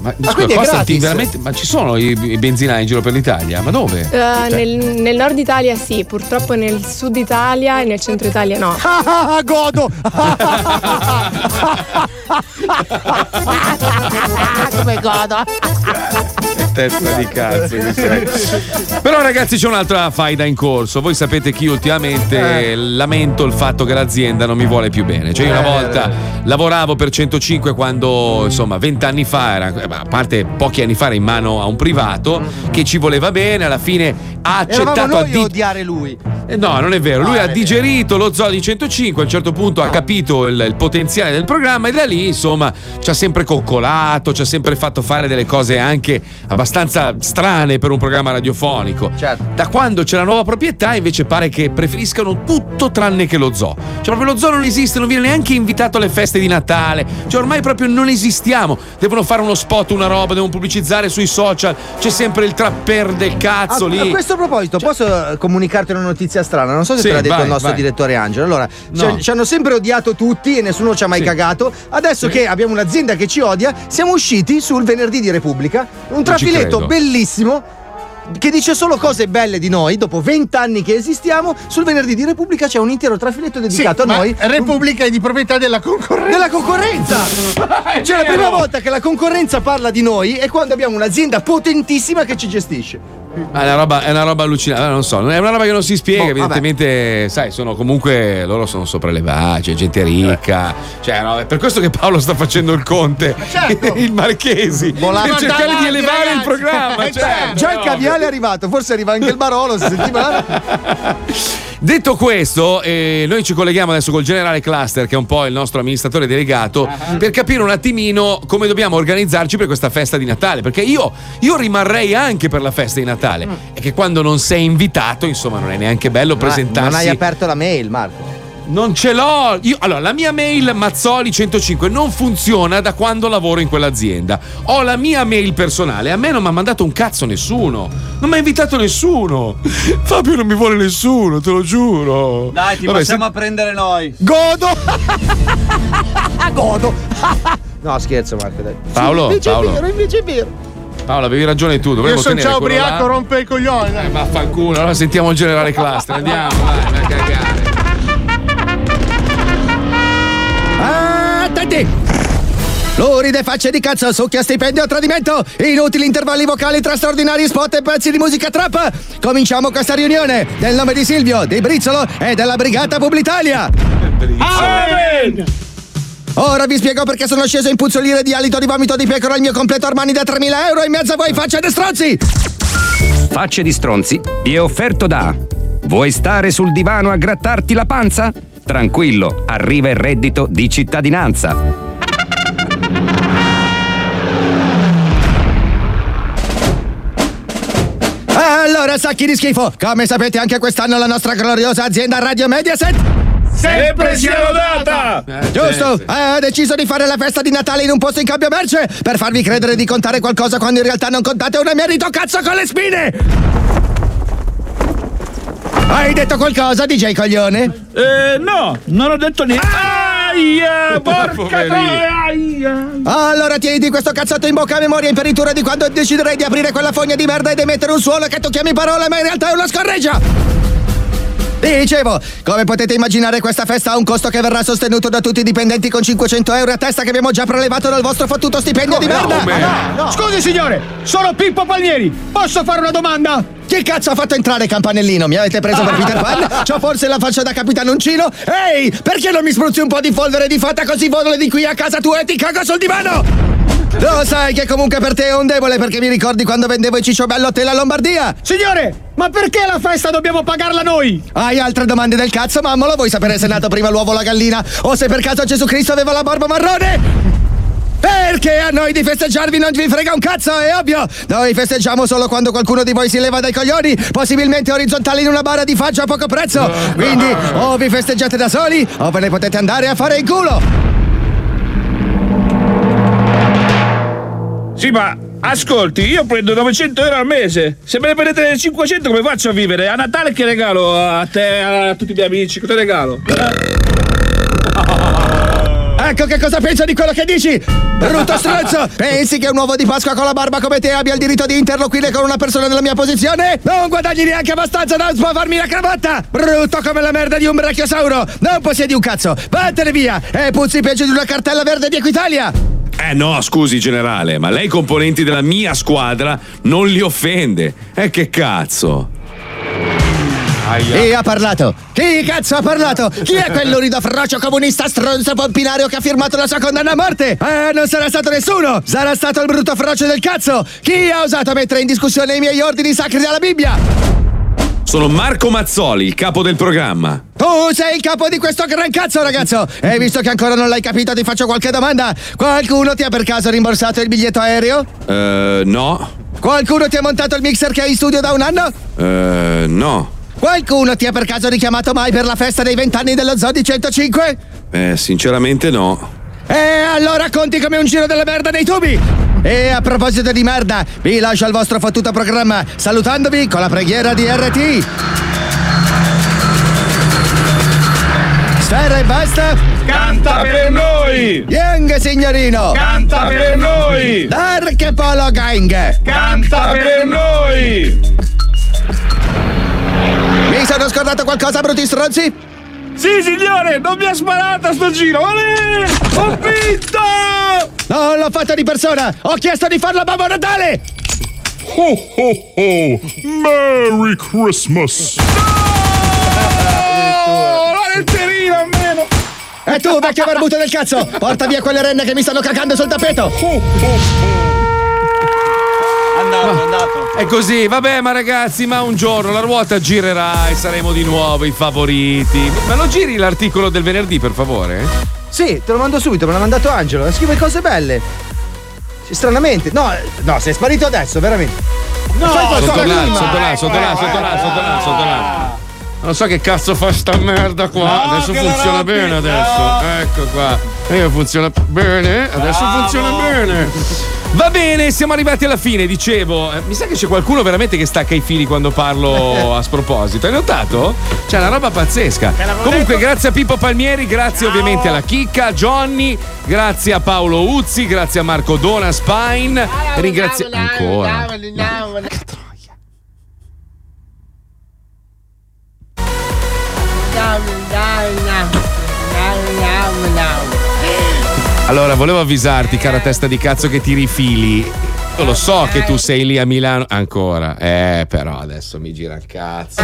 Ma quindi è gratis? Veramente? Ma ci sono i benzinai in giro per l'Italia? Ma dove? Nel nord Italia sì, purtroppo nel sud Italia e nel centro Italia no. Godo! Come godo? Testa di cazzo che sei. Però ragazzi, c'è un'altra faida in corso. Voi sapete che io ultimamente lamento il fatto che l'azienda non mi vuole più bene. Cioè io una volta lavoravo per 105 quando, insomma, 20 anni fa era... a parte pochi anni fa era in mano a un privato che ci voleva bene, alla fine ha accettato noi odiare lui. No, non è vero, lui ha digerito lo Zoo di 105, a un certo punto ha capito il potenziale del programma e da lì, insomma, ci ha sempre coccolato, ci ha sempre fatto fare delle cose anche abbastanza strane per un programma radiofonico. Certo. Da quando c'è la nuova proprietà invece pare che preferiscano tutto tranne che lo Zoo. Cioè proprio lo Zoo non esiste, non viene neanche invitato alle feste di Natale. Cioè ormai proprio non esistiamo. Devono fare uno spot, una roba, devono pubblicizzare sui social, c'è sempre il trapper del cazzo lì. A questo proposito, posso comunicarti una notizia strana? Non so se te l'ha detto il nostro direttore Angelo. Allora, ci hanno sempre odiato tutti e nessuno ci ha mai cagato. Adesso che abbiamo un'azienda che ci odia, siamo usciti sul venerdì di Repubblica un trafiletto bellissimo che dice solo cose belle di noi. Dopo 20 anni che esistiamo, sul venerdì di Repubblica c'è un intero trafiletto dedicato a noi. Repubblica è di proprietà della concorrenza. Cioè la prima volta che la concorrenza parla di noi è quando abbiamo un'azienda potentissima che ci gestisce. È una roba allucinante, non so, è una roba che non si spiega, evidentemente, sai, sono comunque loro sono sopraelevati, cioè, gente ricca, cioè, no, è per questo che Paolo sta facendo il Conte, certo. Il Marchesi, volando per cercare davanti, di elevare ragazzi. Il programma, certo. Già il caviale è arrivato, forse arriva anche il Barolo, si sentiva. Detto questo, noi ci colleghiamo adesso col generale Cluster, che è un po' il nostro amministratore delegato, per capire un attimino come dobbiamo organizzarci per questa festa di Natale, perché io rimarrei anche per la festa di Natale, è che quando non sei invitato, insomma, non è neanche bello presentarsi. Non hai aperto la mail, Marco? Non ce l'ho. Allora, la mia mail Mazzoli 105 non funziona da quando lavoro in quell'azienda. Ho la mia mail personale. A me non mi ha mandato un cazzo nessuno. Non mi ha invitato nessuno. Fabio non mi vuole nessuno, te lo giuro. Dai, ti passiamo a prendere noi. Godo. No, scherzo, Marco, dai. Paolo, invece è vero. Paolo, avevi ragione tu. Io sono già ubriaco, rompe il coglione. Vaffanculo. Allora sentiamo il generale Cluster. Andiamo, vai a cagare. Luride facce di cazzo, succhia stipendio a tradimento, inutili intervalli vocali tra straordinari spot e pezzi di musica trap. Cominciamo questa riunione nel nome di Silvio, di Brizzolo e della brigata Publitalia. Amen! Ora vi spiego perché sono sceso in puzzolire di alito di vomito di pecora il mio completo Armani da 3.000 euro in mezzo a voi facce di stronzi. Facce di stronzi è offerto da: vuoi stare sul divano a grattarti la panza? Tranquillo, arriva il reddito di cittadinanza. Allora, sacchi di schifo, come sapete anche quest'anno la nostra gloriosa azienda Radio Mediaset sempre si è rodata! Giusto! Ha deciso di fare la festa di Natale in un posto in cambio merce per farvi credere di contare qualcosa quando in realtà non contate una merito cazzo con le spine! Hai detto qualcosa, DJ Coglione? No, non ho detto niente. Aia, porca troia! Allora tieniti questo cazzotto in bocca a memoria in peritura di quando deciderai di aprire quella fogna di merda ed emettere un suono che tu chiami parola, ma in realtà è una scorreggia! Dicevo, come potete immaginare, questa festa ha un costo che verrà sostenuto da tutti i dipendenti con 500 euro a testa che abbiamo già prelevato dal vostro fottuto stipendio di merda. No. Scusi signore, sono Pippo Palmieri, posso fare una domanda? Chi cazzo ha fatto entrare Campanellino? Mi avete preso per Peter Pan? C'ho forse la faccia da Capitan Uncino? Ehi, perché non mi spruzzi un po' di polvere di fata così volo di qui a casa tua e ti cago sul divano? Lo sai che comunque per te è un debole, perché mi ricordi quando vendevo i cicciobello a te la Lombardia? Signore, ma perché la festa dobbiamo pagarla noi? Hai altre domande del cazzo, mammolo? Vuoi sapere se è nato prima l'uovo o la gallina? O se per caso Gesù Cristo aveva la barba marrone? Perché a noi di festeggiarvi non vi frega un cazzo, è ovvio! Noi festeggiamo solo quando qualcuno di voi si leva dai coglioni, possibilmente orizzontale in una bara di faggia a poco prezzo. Quindi o vi festeggiate da soli o ve ne potete andare a fare in culo. Sì, ma ascolti, io prendo 900 euro al mese. Se me ne prendete 500 come faccio a vivere? A Natale che regalo? A te, a tutti i miei amici, che te regalo? Ecco che cosa penso di quello che dici, brutto stronzo. Pensi che un uovo di Pasqua con la barba come te abbia il diritto di interloquire con una persona della mia posizione? Non guadagni neanche abbastanza da sbavarmi la cravatta, brutto come la merda di un brachiosauro. Non possiedi un cazzo, vattene via e puzzi peggio di una cartella verde di Equitalia. No, scusi generale, ma lei i componenti della mia squadra non li offende. Che cazzo? Aia. Chi ha parlato? Chi cazzo ha parlato? Chi è quel lurido frocio comunista stronzo pompinario che ha firmato la sua condanna a morte? Non sarà stato nessuno! Sarà stato il brutto frocio del cazzo! Chi ha osato mettere in discussione i miei ordini sacri dalla Bibbia? Sono Marco Mazzoli, il capo del programma. Tu sei il capo di questo gran cazzo, ragazzo! E visto che ancora non l'hai capito, ti faccio qualche domanda. Qualcuno ti ha per caso rimborsato il biglietto aereo? No. Qualcuno ti ha montato il mixer che hai in studio da un anno? No. Qualcuno ti ha per caso richiamato mai per la festa dei 20 anni dello Zoo di 105? Sinceramente no. Allora conti come un giro della merda dei tubi! E a proposito di merda, vi lascio al vostro fottuto programma, salutandovi con la preghiera di RT. Sfera Ebbasta canta per noi. Young Signorino canta per noi. Dark Polo Gang canta per noi. Mi sono scordato qualcosa, brutti stronzi? Sì signore, non mi ha sparato a sto giro. Olè, ho vinto! Non l'ho fatta di persona, ho chiesto di farlo a Babbo Natale! ho ho ho! Merry Christmas! No! Non il terino almeno! E tu, vecchio barbuto del cazzo! Porta via quelle renne che mi stanno cagando sul tappeto! Ho ho ho! Andato. È così, vabbè, ma ragazzi, ma un giorno la ruota girerà e saremo di nuovo i favoriti. Ma lo giri l'articolo del venerdì, per favore? Sì, te lo mando subito, me l'ha mandato Angelo. Scrive cose belle. Stranamente, no, sei sparito adesso, veramente. No, sotto là. Non so che cazzo fa sta merda qua. No, adesso funziona bene, no. Adesso. Ecco qua. Funziona bene. Adesso funziona bene. Va bene, siamo arrivati alla fine, dicevo. Mi sa che c'è qualcuno veramente che stacca i fili quando parlo a sproposito. Hai notato? C'è una roba pazzesca. Comunque, grazie a Pippo Palmieri, grazie ovviamente alla Chicca, Johnny, grazie a Paolo Uzzi, grazie a Marco Dona Spine. Ringrazio ancora. Allora, volevo avvisarti, cara testa di cazzo, che tiri i fili. Io lo so che tu sei lì a Milano ancora. Però adesso mi gira il cazzo.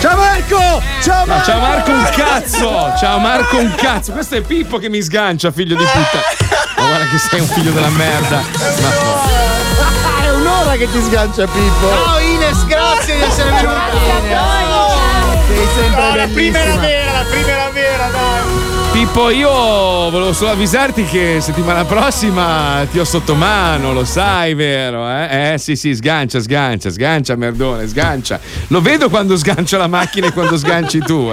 Ciao Marco! Ciao Marco! Ciao Marco un cazzo! Ciao Marco un cazzo! Questo è Pippo che mi sgancia, figlio di puttana. Ma guarda che sei un figlio della merda. È un'ora che ti sgancia, Pippo. Ciao Ines, grazie di essere venuta. No, la prima era vera, dai. Pippo, io volevo solo avvisarti che settimana prossima ti ho sotto mano, lo sai, vero? Sì, sgancia, merdone, sgancia. Lo vedo quando sgancio la macchina e quando sganci tu,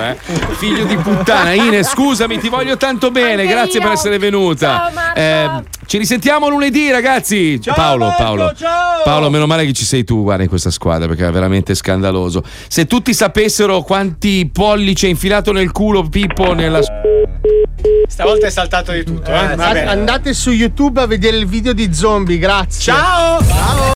Figlio di puttana. Ines, scusami, ti voglio tanto bene, anche grazie io. Per essere venuta. Ciao, ci risentiamo lunedì, ragazzi. Ciao, Paolo. Ciao. Paolo, meno male che ci sei tu, guarda, in questa squadra, perché è veramente scandaloso. Se tutti sapessero quanti pollici è infilato nel culo Pippo nella... Stavolta è saltato di tutto. Andate su YouTube a vedere il video di Zombie, grazie. Ciao.